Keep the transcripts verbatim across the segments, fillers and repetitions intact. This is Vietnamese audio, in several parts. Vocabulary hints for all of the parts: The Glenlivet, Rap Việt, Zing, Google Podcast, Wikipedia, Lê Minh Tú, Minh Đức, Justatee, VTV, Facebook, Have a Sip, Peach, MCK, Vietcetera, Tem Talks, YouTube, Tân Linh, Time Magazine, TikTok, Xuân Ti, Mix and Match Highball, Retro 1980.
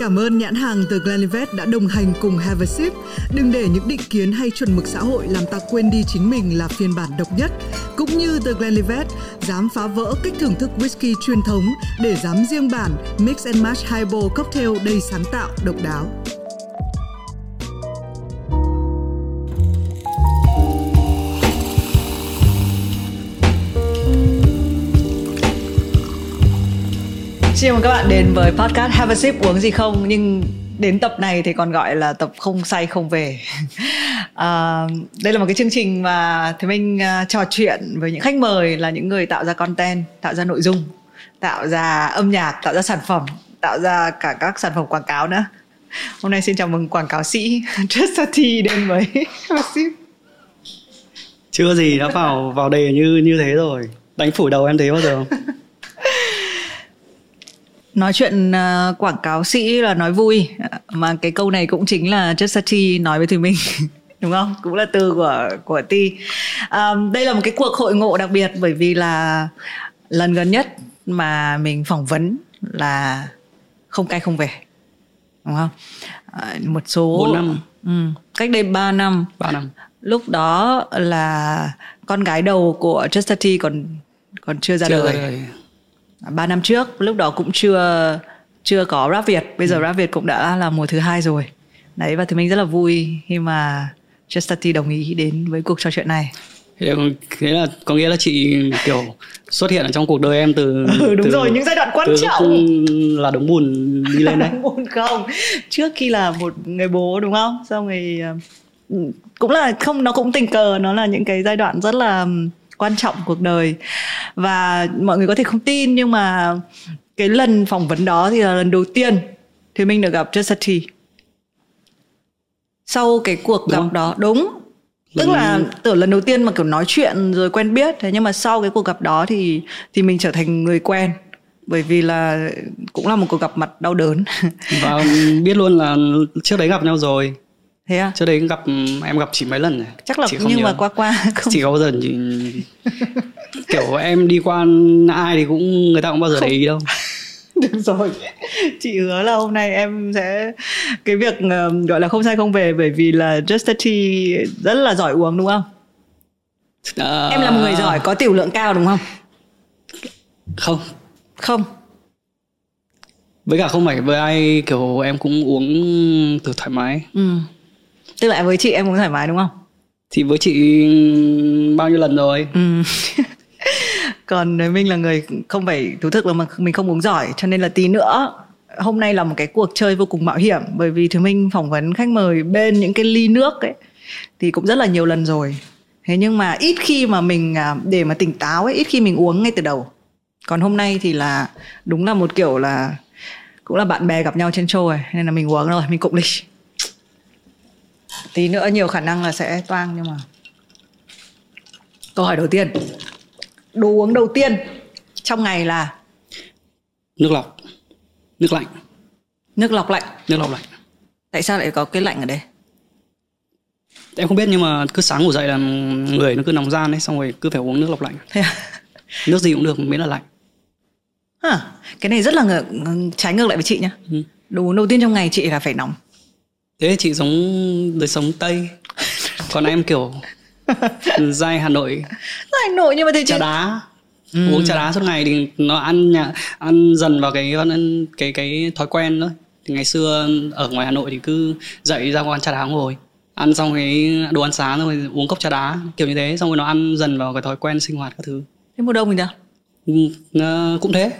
Cảm ơn nhãn hàng The Glenlivet đã đồng hành cùng Have a Sip. Đừng để những định kiến hay chuẩn mực xã hội làm ta quên đi chính mình là phiên bản độc nhất. Cũng như The Glenlivet, dám phá vỡ cách thưởng thức whisky truyền thống để dám riêng bản Mix and Match Highball cocktail đầy sáng tạo, độc đáo. Xin mời các bạn đến với podcast Have a Sip uống gì không, nhưng đến tập này thì còn gọi là tập không say không về. À, đây là một cái chương trình mà thì mình uh, trò chuyện với những khách mời là những người tạo ra content, tạo ra nội dung, tạo ra âm nhạc, tạo ra sản phẩm, tạo ra cả các sản phẩm quảng cáo nữa. Hôm nay xin chào mừng quảng cáo sĩ Justatee đến với Have a Sip. Chưa gì đã vào vào đề như như thế rồi, đánh phủ đầu em thấy bao giờ. Nói chuyện uh, quảng cáo sĩ là nói vui. Mà cái câu này cũng chính là Justatee nói với tụi mình. Đúng không? Cũng là từ của, của Ti. um, Đây là một cái cuộc hội ngộ đặc biệt. Bởi vì là lần gần nhất mà mình phỏng vấn là không cay không về. Đúng không? Uh, một số bốn năm um, cách đây ba năm. ba năm. Lúc đó là con gái đầu của Justatee còn, còn chưa ra chưa đời rồi. Ba năm trước, lúc đó cũng chưa chưa có Rap Việt. Bây giờ ừ. Rap Việt cũng đã là mùa thứ hai rồi. Đấy, và thì mình rất là vui khi mà Justatee đồng ý đến với cuộc trò chuyện này. Thế là có nghĩa là chị kiểu xuất hiện ở trong cuộc đời em từ... Ừ, đúng từ, rồi, những giai đoạn quan trọng. Là đống buồn đi lên đấy. Đống buồn không? Trước khi là một người bố, đúng không? Sau người... Cũng là không, nó cũng tình cờ, nó là những cái giai đoạn rất là... quan trọng cuộc đời. Và mọi người có thể không tin, nhưng mà cái lần phỏng vấn đó thì là lần đầu tiên thì mình được gặp Justatee. Sau cái cuộc gặp đúng. đó Đúng lần... Tức là tưởng lần đầu tiên mà kiểu nói chuyện rồi quen biết. Thế nhưng mà sau cái cuộc gặp đó thì Thì mình trở thành người quen. Bởi vì là cũng là một cuộc gặp mặt đau đớn. Và biết luôn là trước đấy gặp nhau rồi. Thế à? Trước đấy gặp em gặp chị mấy lần rồi. Chắc là nhưng nhớ. Mà qua qua không... Chị có dần chị... Kiểu em đi qua ai thì cũng người ta cũng bao giờ không. Để ý đâu. Được rồi. Chị hứa là hôm nay em sẽ cái việc uh, gọi là không say không về. Bởi vì là Justatee rất là giỏi uống, đúng không? À... Em là một người giỏi có tiểu lượng cao, đúng không? Không. Không. Với cả không phải với ai kiểu em cũng uống từ thoải mái. Ừ. Tức là với chị em cũng thoải mái, đúng không? Thì với chị bao nhiêu lần rồi. Ừ. Còn mình là người không phải, thú thực là mà mình không uống giỏi. Cho nên là tí nữa, hôm nay là một cái cuộc chơi vô cùng mạo hiểm. Bởi vì thứ mình phỏng vấn khách mời bên những cái ly nước ấy thì cũng rất là nhiều lần rồi. Thế nhưng mà ít khi mà mình, để mà tỉnh táo ấy, ít khi mình uống ngay từ đầu. Còn hôm nay thì là đúng là một kiểu là cũng là bạn bè gặp nhau trên show rồi. Nên là mình uống rồi, mình cụng lịch. Tí nữa nhiều khả năng là sẽ toang, nhưng mà câu hỏi đầu tiên, đồ uống đầu tiên trong ngày là nước lọc, nước lạnh, nước lọc lạnh, nước lọc lạnh. Tại sao lại có cái lạnh ở đây? Em không biết, nhưng mà cứ sáng ngủ dậy là người nó cứ nóng ran ấy, xong rồi cứ phải uống nước lọc lạnh. Thế à? Nước gì cũng được miễn là lạnh. Hả? À, cái này rất là ng- trái ngược lại với chị nhá. Ừ. Đồ uống đầu tiên trong ngày chị là phải nóng. Thế chị sống đời sống Tây. Còn em kiểu dai Hà Nội. Dai Hà Nội nhưng mà thì chị... Trà đá. Ừ. Uống trà đá suốt ngày thì nó ăn nhà, ăn dần vào cái, cái, cái thói quen thôi. Thì ngày xưa ở ngoài Hà Nội thì cứ dậy ra quán trà đá ngồi. Ăn xong cái đồ ăn sáng rồi uống cốc trà đá. Kiểu như thế. Xong rồi nó ăn dần vào cái thói quen sinh hoạt các thứ. Thế mùa đông mình sao? Ừ, cũng thế.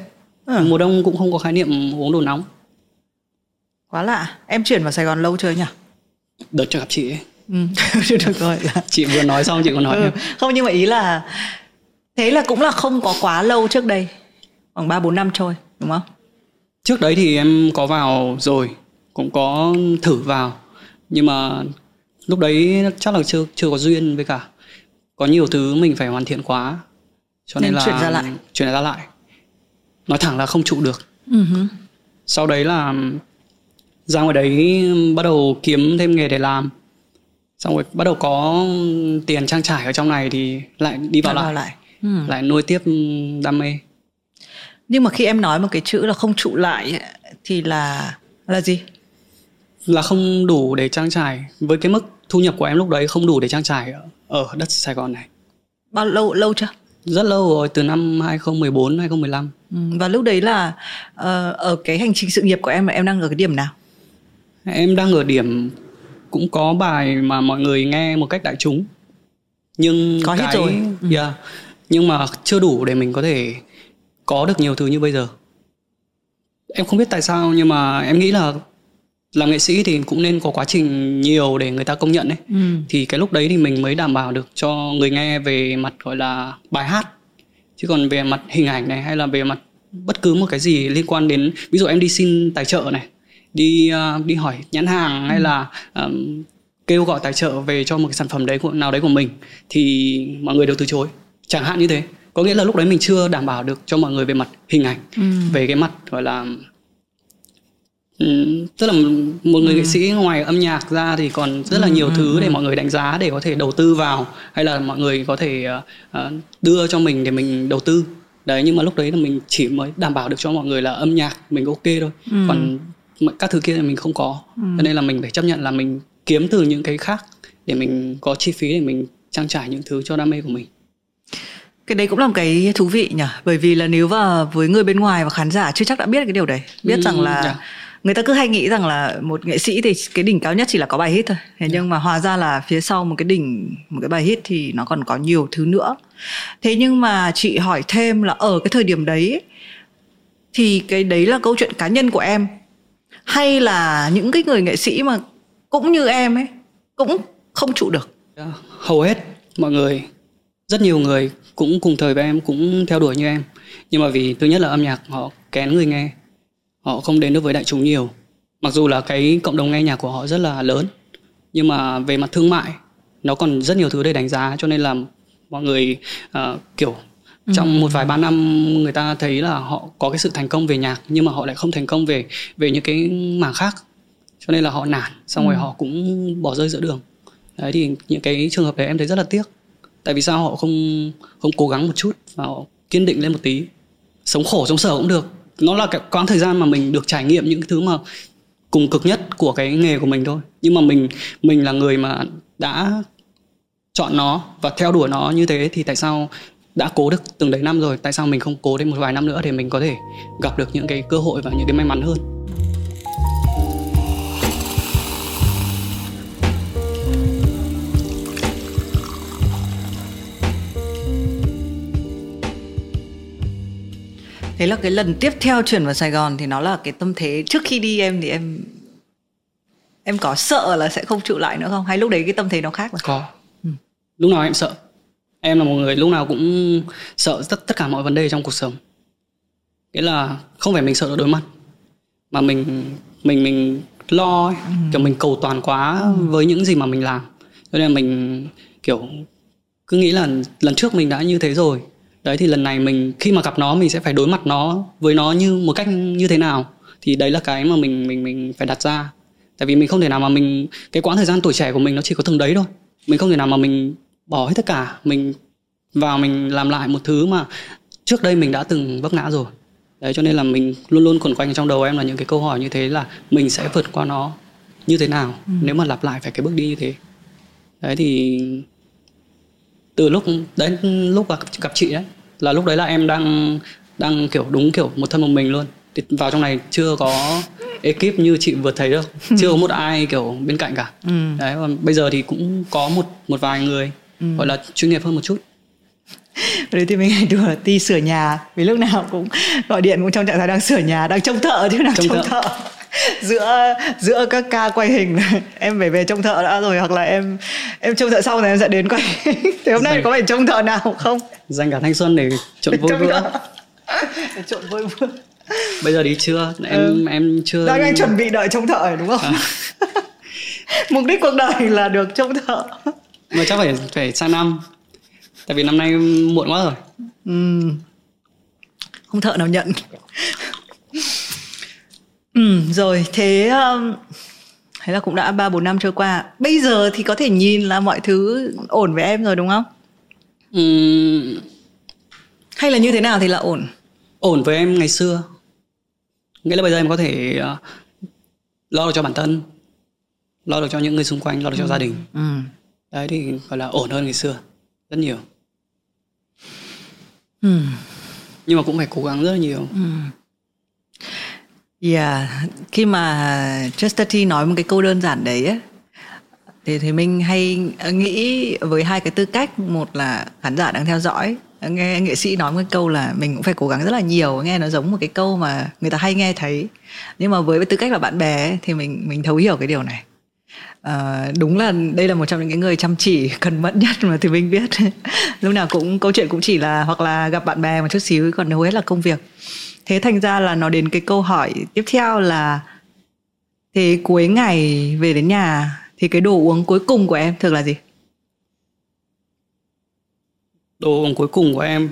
À. Mùa đông cũng không có khái niệm uống đồ nóng. Quá lạ. Em chuyển vào Sài Gòn lâu chưa nhỉ? Đợt cho gặp chị ấy. Ừ, được rồi. Chị vừa nói xong chị còn nói. Ừ. Không, nhưng mà ý là thế là cũng là không có quá lâu trước đây. Khoảng ba bốn năm trôi, đúng không? Trước đấy thì em có vào rồi. Cũng có thử vào. Nhưng mà lúc đấy chắc là chưa, chưa có duyên với cả. Có nhiều thứ mình phải hoàn thiện quá. Cho nên, nên là chuyển ra lại. Chuyển ra lại. Nói thẳng là không trụ được. Uh-huh. Sau đấy là... ra ngoài đấy bắt đầu kiếm thêm nghề để làm. Xong rồi bắt đầu có tiền trang trải ở trong này thì lại đi vào lại, vào lại. Ừ. Lại nuôi tiếp đam mê. Nhưng mà khi em nói một cái chữ là không trụ lại thì là là gì? Là không đủ để trang trải. Với cái mức thu nhập của em lúc đấy không đủ để trang trải ở đất Sài Gòn này. Bao lâu lâu chưa? Rất lâu rồi, từ năm hai không một bốn, hai không một lăm. Ừ, và lúc đấy là uh, ở cái hành trình sự nghiệp của em, em đang ở cái điểm nào? Em đang ở điểm cũng có bài mà mọi người nghe một cách đại chúng. Nhưng có cái... hết rồi. Yeah. Ừ. Nhưng mà chưa đủ để mình có thể có được nhiều thứ như bây giờ. Em không biết tại sao, nhưng mà em nghĩ là làm nghệ sĩ thì cũng nên có quá trình nhiều để người ta công nhận ấy. Ừ. Thì cái lúc đấy thì mình mới đảm bảo được cho người nghe về mặt gọi là bài hát. Chứ còn về mặt hình ảnh này hay là về mặt bất cứ một cái gì liên quan đến, ví dụ em đi xin tài trợ này, đi uh, đi hỏi nhãn hàng, ừ, hay là uh, kêu gọi tài trợ về cho một cái sản phẩm đấy của, nào đấy của mình, thì mọi người đều từ chối. Chẳng hạn như thế. Có nghĩa là lúc đấy mình chưa đảm bảo được cho mọi người về mặt hình ảnh, ừ, về cái mặt gọi là... Ừ, tức là một người, ừ, nghệ sĩ ngoài âm nhạc ra thì còn rất là nhiều, ừ, thứ để mọi người đánh giá, để có thể đầu tư vào, hay là mọi người có thể uh, đưa cho mình để mình đầu tư đấy. Nhưng mà lúc đấy là mình chỉ mới đảm bảo được cho mọi người là âm nhạc mình ok thôi, ừ, còn các thứ kia thì mình không có, ừ, cho nên là mình phải chấp nhận là mình kiếm từ những cái khác để mình có chi phí để mình trang trải những thứ cho đam mê của mình. Cái đấy cũng là một cái thú vị nhỉ, bởi vì là nếu mà với người bên ngoài và khán giả chưa chắc đã biết cái điều đấy, biết, ừ, rằng là yeah. Người ta cứ hay nghĩ rằng là một nghệ sĩ thì cái đỉnh cao nhất chỉ là có bài hit thôi. Thế nhưng mà hóa ra là phía sau một cái đỉnh, một cái bài hit thì nó còn có nhiều thứ nữa. Thế nhưng mà chị hỏi thêm là ở cái thời điểm đấy thì cái đấy là câu chuyện cá nhân của em, hay là những cái người nghệ sĩ mà cũng như em ấy cũng không trụ được? Hầu hết mọi người, rất nhiều người cũng cùng thời với em, cũng theo đuổi như em. Nhưng mà vì thứ nhất là âm nhạc họ kén người nghe, họ không đến được với đại chúng nhiều. Mặc dù là cái cộng đồng nghe nhạc của họ rất là lớn, nhưng mà về mặt thương mại nó còn rất nhiều thứ để đánh giá. Cho nên là mọi người uh, kiểu ừ. trong một vài ba năm người ta thấy là họ có cái sự thành công về nhạc, nhưng mà họ lại không thành công về, về những cái mảng khác. Cho nên là họ nản, xong ừ. rồi họ cũng bỏ rơi giữa đường. Đấy, thì những cái trường hợp đấy em thấy rất là tiếc. Tại vì sao họ không, không cố gắng một chút và họ kiên định lên một tí. Sống khổ sống sở cũng được. Nó là cái quãng thời gian mà mình được trải nghiệm những thứ mà cùng cực nhất của cái nghề của mình thôi. Nhưng mà mình mình là người mà đã chọn nó và theo đuổi nó như thế, thì tại sao đã cố được từng đấy năm rồi, tại sao mình không cố đến một vài năm nữa để mình có thể gặp được những cái cơ hội và những cái may mắn hơn. Thế là cái lần tiếp theo chuyển vào Sài Gòn thì nó là cái tâm thế trước khi đi em thì em em có sợ là sẽ không trụ lại nữa không? Hay lúc đấy cái tâm thế nó khác rồi? Có. Ừ. Lúc nào em sợ. Em là một người lúc nào cũng sợ tất, tất cả mọi vấn đề trong cuộc sống. Nghĩa là không phải mình sợ đôi mắt, mà mình mình mình lo ấy, ừ. kiểu mình cầu toàn quá ừ. với những gì mà mình làm. Cho nên là mình kiểu cứ nghĩ là lần trước mình đã như thế rồi. Đấy, thì lần này mình khi mà gặp nó mình sẽ phải đối mặt nó với nó như một cách như thế nào, thì đấy là cái mà mình mình mình phải đặt ra. Tại vì mình không thể nào mà mình, cái quãng thời gian tuổi trẻ của mình nó chỉ có từng đấy thôi, mình không thể nào mà mình bỏ hết tất cả mình vào mình làm lại một thứ mà trước đây mình đã từng vấp ngã rồi. Đấy, cho nên là mình luôn luôn quẩn quanh trong đầu em là những cái câu hỏi như thế, là mình sẽ vượt qua nó như thế nào ừ. nếu mà lặp lại phải cái bước đi như thế. Đấy, thì từ lúc đấy, lúc gặp chị đấy, là lúc đấy là em đang đang kiểu đúng kiểu một thân một mình luôn. Thì vào trong này chưa có ekip như chị vừa thấy đâu, chưa có một ai kiểu bên cạnh cả. Ừ. Đấy, còn bây giờ thì cũng có một một vài người ừ. gọi là chuyên nghiệp hơn một chút. Đấy, thì mình hay đùa ti sửa nhà, vì lúc nào cũng gọi điện cũng trong trạng thái đang sửa nhà, đang trông thợ chứ nào trông, trông thợ. thợ. giữa giữa các ca quay hình này, em phải về trông thợ đã rồi, hoặc là em em trông thợ sau này em sẽ đến quay. Thế hôm nay dành, có phải trông thợ nào không? Dành cả thanh xuân để trộn vôi bữa. Để trộn vôi bữa. Bây giờ đi chưa? Em ừ. em chưa. Đang anh chuẩn bị đợi trông thợ rồi, đúng không? À. Mục đích cuộc đời là được trông thợ. Mà chắc phải phải sang năm. Tại vì năm nay muộn quá rồi. Ừ. Không thợ nào nhận. Ừ, rồi thế thế là cũng đã ba bốn năm trôi qua. Bây giờ thì có thể nhìn là mọi thứ ổn với em rồi đúng không? Ừ. Hay là như thế nào thì là ổn? Ổn với em ngày xưa. Nghĩa là bây giờ em có thể lo được cho bản thân, lo được cho những người xung quanh, lo được ừ. cho gia đình. Ừ. Đấy thì gọi là ổn hơn ngày xưa rất nhiều. Ừ. Nhưng mà cũng phải cố gắng rất là nhiều. Ừ. Yeah, khi mà Justatee nói một cái câu đơn giản đấy ấy, thì thì mình hay nghĩ với hai cái tư cách, một là khán giả đang theo dõi nghe nghệ sĩ nói một cái câu là mình cũng phải cố gắng rất là nhiều, nghe nó giống một cái câu mà người ta hay nghe thấy, nhưng mà với tư cách là bạn bè ấy, thì mình mình thấu hiểu cái điều này. À, đúng là đây là một trong những cái người chăm chỉ cần mẫn nhất mà thì mình biết. Lúc nào cũng câu chuyện cũng chỉ là hoặc là gặp bạn bè một chút xíu, còn hầu hết là công việc. Thế thành ra là nó đến cái câu hỏi tiếp theo là thế cuối ngày về đến nhà thì cái đồ uống cuối cùng của em thường là gì? Đồ uống cuối cùng của em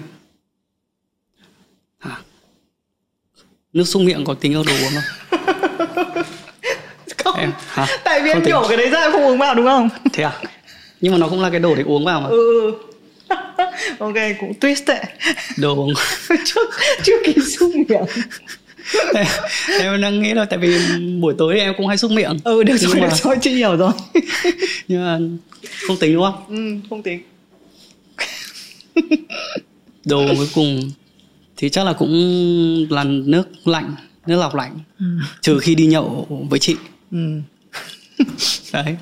à, nước súc miệng có tính là đồ uống không? Không em, hả? Tại vì không em tính. Nhổ cái đấy ra em không uống vào đúng không? Thế à? Nhưng mà nó cũng là cái đồ để uống vào mà. Ừ. Ok, cũng twist đấy. Đồ uống trước, trước khi súc miệng. em, em đang nghĩ là tại vì buổi tối em cũng hay súc miệng. Ừ, được rồi, được rồi, chị hiểu rồi. Nhưng mà không tính đúng không? Ừ, không tính. Đồ cuối cùng thì chắc là cũng là nước lạnh, nước lọc lạnh. Ừ. Trừ khi đi nhậu với chị. Ừ. Đấy.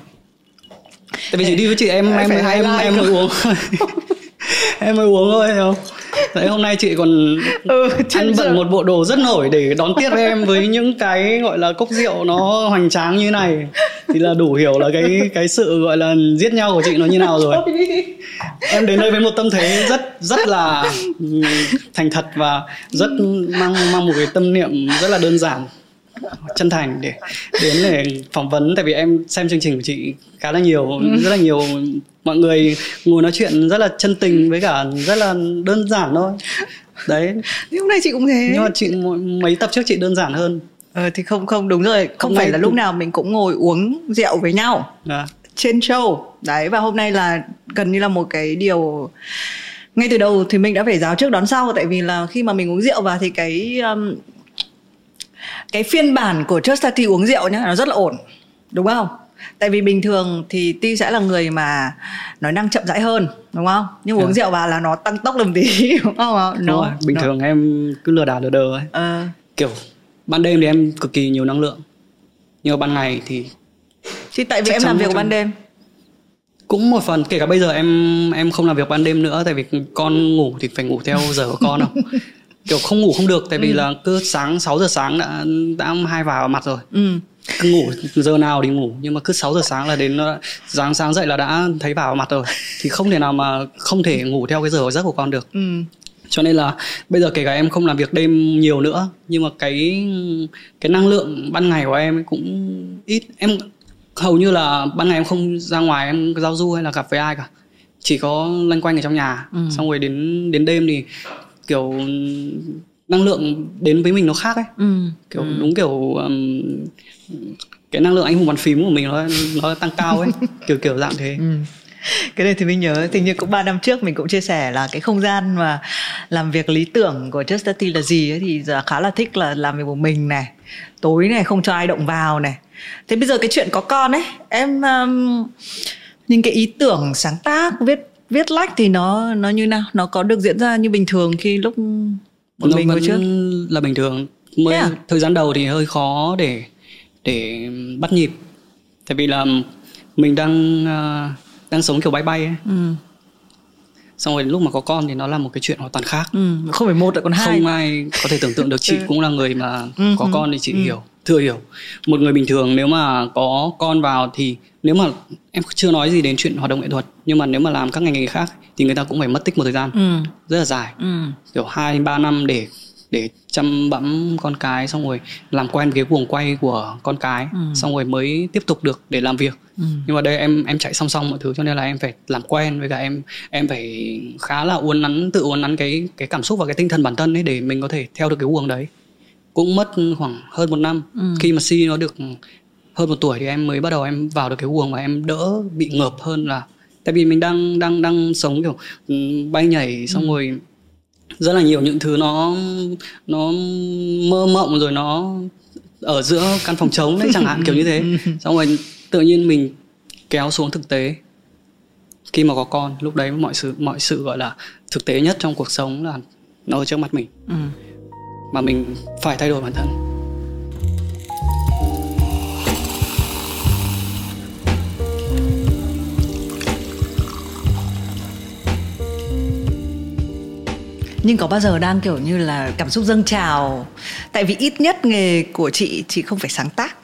Tại vì chị đi với chị em em em em, em mới uống. Em mới uống thôi không? Đấy, hôm nay chị còn ừ, ăn bận một bộ đồ rất nổi để đón tiếp em với những cái gọi là cốc rượu nó hoành tráng như này, thì là đủ hiểu là cái cái sự gọi là giết nhau của chị nó như nào rồi. Em đến đây với một tâm thế rất rất là thành thật và rất mang mang một cái tâm niệm rất là đơn giản, chân thành để đến để phỏng vấn. Tại vì em xem chương trình của chị khá là nhiều, ừ. rất là nhiều mọi người ngồi nói chuyện rất là chân tình với cả rất là đơn giản thôi. Đấy. Nhưng hôm nay chị cũng thế. Nhưng mà chị mấy tập trước chị đơn giản hơn. Ờ thì không không đúng rồi, không hôm phải là cũng... lúc nào mình cũng ngồi uống rượu với nhau. À. Trên show. Đấy, và hôm nay là gần như là một cái điều ngay từ đầu thì mình đã phải giáo trước đón sau, tại vì là khi mà mình uống rượu vào thì cái um... cái phiên bản của Justatee uống rượu nhá, nó rất là ổn, đúng không? Tại vì bình thường thì Ti sẽ là người mà nói năng chậm rãi hơn, đúng không? Nhưng uống à. rượu vào là nó tăng tốc làm tí, đúng không? Đúng no, rồi, bình no. thường em cứ lừa đảo lừa đờ ấy. À. Kiểu ban đêm thì em cực kỳ nhiều năng lượng, nhưng mà ban ngày thì thì tại vì chắc em làm việc trong... ban đêm cũng một phần, kể cả bây giờ em em không làm việc ban đêm nữa, tại vì con ngủ thì phải ngủ theo giờ của con không? Kiểu không ngủ không được, tại vì ừ. là cứ sáng sáu giờ sáng đã đã hai vào mặt rồi. Ừ. Cứ ngủ giờ nào thì ngủ, nhưng mà cứ sáu giờ sáng là đến sáng sáng dậy là đã thấy vào mặt rồi, thì không thể nào mà không thể ngủ theo cái giờ giấc của con được. Ừ. Cho nên là bây giờ kể cả em không làm việc đêm nhiều nữa, nhưng mà cái cái năng lượng ban ngày của em cũng ít. Em hầu như là ban ngày em không ra ngoài em giao du hay là gặp với ai cả, chỉ có loanh quanh ở trong nhà. Ừ. Xong rồi đến đến đêm thì kiểu năng lượng đến với mình nó khác ấy. Ừ. Kiểu ừ. đúng kiểu um, cái năng lượng anh hùng bàn phím của mình nó nó tăng cao ấy. Kiểu kiểu dạng thế. Ừ. Cái này thì mình nhớ thì như cũng ba năm trước mình cũng chia sẻ là cái không gian mà làm việc lý tưởng của Justatee là gì ấy, thì giờ khá là thích là làm việc một mình này, tối này không cho ai động vào này. Thế bây giờ cái chuyện có con ấy, em um, những cái ý tưởng sáng tác viết viết lách thì nó nó như nào, nó có được diễn ra như bình thường khi lúc một mình ngồi trước là bình thường mới à? Thời gian đầu thì hơi khó để để bắt nhịp, tại vì là mình đang đang sống kiểu bay bay ấy. Ừ. Xong rồi lúc mà có con thì nó là một cái chuyện hoàn toàn khác. Ừ. Không phải một lại còn hai, không ai có thể tưởng tượng được. Chị cũng là người mà ừ. có con thì chị ừ. hiểu thừa hiểu một người bình thường nếu mà có con vào thì nếu mà em chưa nói gì đến chuyện hoạt động nghệ thuật, nhưng mà nếu mà làm các ngành nghề khác thì người ta cũng phải mất tích một thời gian ừ. rất là dài, ừ. kiểu hai đến ba năm để để chăm bẵm con cái, xong rồi làm quen cái guồng quay của con cái, ừ. xong rồi mới tiếp tục được để làm việc. Ừ. Nhưng mà đây em em chạy song song mọi thứ, cho nên là em phải làm quen với cả em em phải khá là uốn nắn tự uốn nắn cái cái cảm xúc và cái tinh thần bản thân ấy để mình có thể theo được cái guồng đấy. Cũng mất khoảng hơn một năm. Ừ. Khi mà Si nó được hơn một tuổi thì em mới bắt đầu em vào được cái guồng và em đỡ bị ngợp hơn, là tại vì mình đang đang đang sống kiểu bay nhảy, xong ừ. rồi rất là nhiều những thứ nó nó mơ mộng, rồi nó ở giữa căn phòng trống đấy chẳng hạn, kiểu như thế. Xong rồi tự nhiên mình kéo xuống thực tế khi mà có con. Lúc đấy mọi sự mọi sự gọi là thực tế nhất trong cuộc sống là nó ở trước mặt mình, ừ. mà mình phải thay đổi bản thân. Nhưng có bao giờ đang kiểu như là cảm xúc dâng trào? Tại vì ít nhất nghề của chị, chị không phải sáng tác.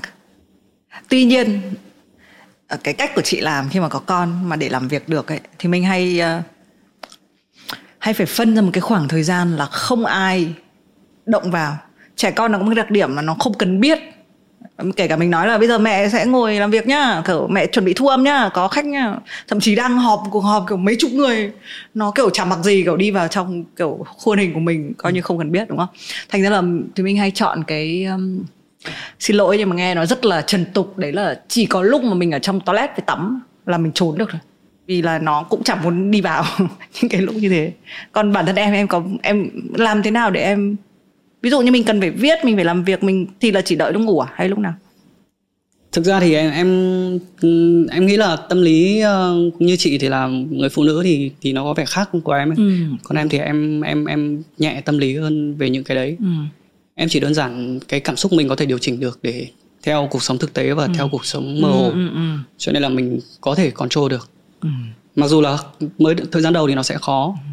Tuy nhiên, cái cách của chị làm khi mà có con mà để làm việc được ấy, thì mình hay hay phải phân ra một cái khoảng thời gian là không ai động vào. Trẻ con nó có một cái đặc điểm là nó không cần biết. Kể cả mình nói là bây giờ mẹ sẽ ngồi làm việc nhá, kiểu mẹ chuẩn bị thu âm nhá, có khách nhá, thậm chí đang họp cuộc họp kiểu mấy chục người, nó kiểu chả mặc gì kiểu đi vào trong kiểu khuôn hình của mình, coi như không cần biết, đúng không? Thành ra là thì mình hay chọn cái um, xin lỗi nhưng mà nghe nó rất là trần tục, đấy là chỉ có lúc mà mình ở trong toilet phải tắm là mình trốn được rồi, vì là nó cũng chẳng muốn đi vào những cái lúc như thế. Còn bản thân em, em có em làm thế nào để em, ví dụ như mình cần phải viết, mình phải làm việc, mình thì là chỉ đợi lúc ngủ à? Hay lúc nào? Thực ra thì em em, em nghĩ là tâm lý uh, như chị thì là người phụ nữ thì thì nó có vẻ khác của em ấy. Ừ. Còn em thì em em em nhẹ tâm lý hơn về những cái đấy. Ừ. Em chỉ đơn giản cái cảm xúc mình có thể điều chỉnh được để theo cuộc sống thực tế và ừ. theo cuộc sống mơ hồ. Ừ, ừ, ừ. Cho nên là mình có thể control được. Ừ. Mặc dù là mới thời gian đầu thì nó sẽ khó. Ừ.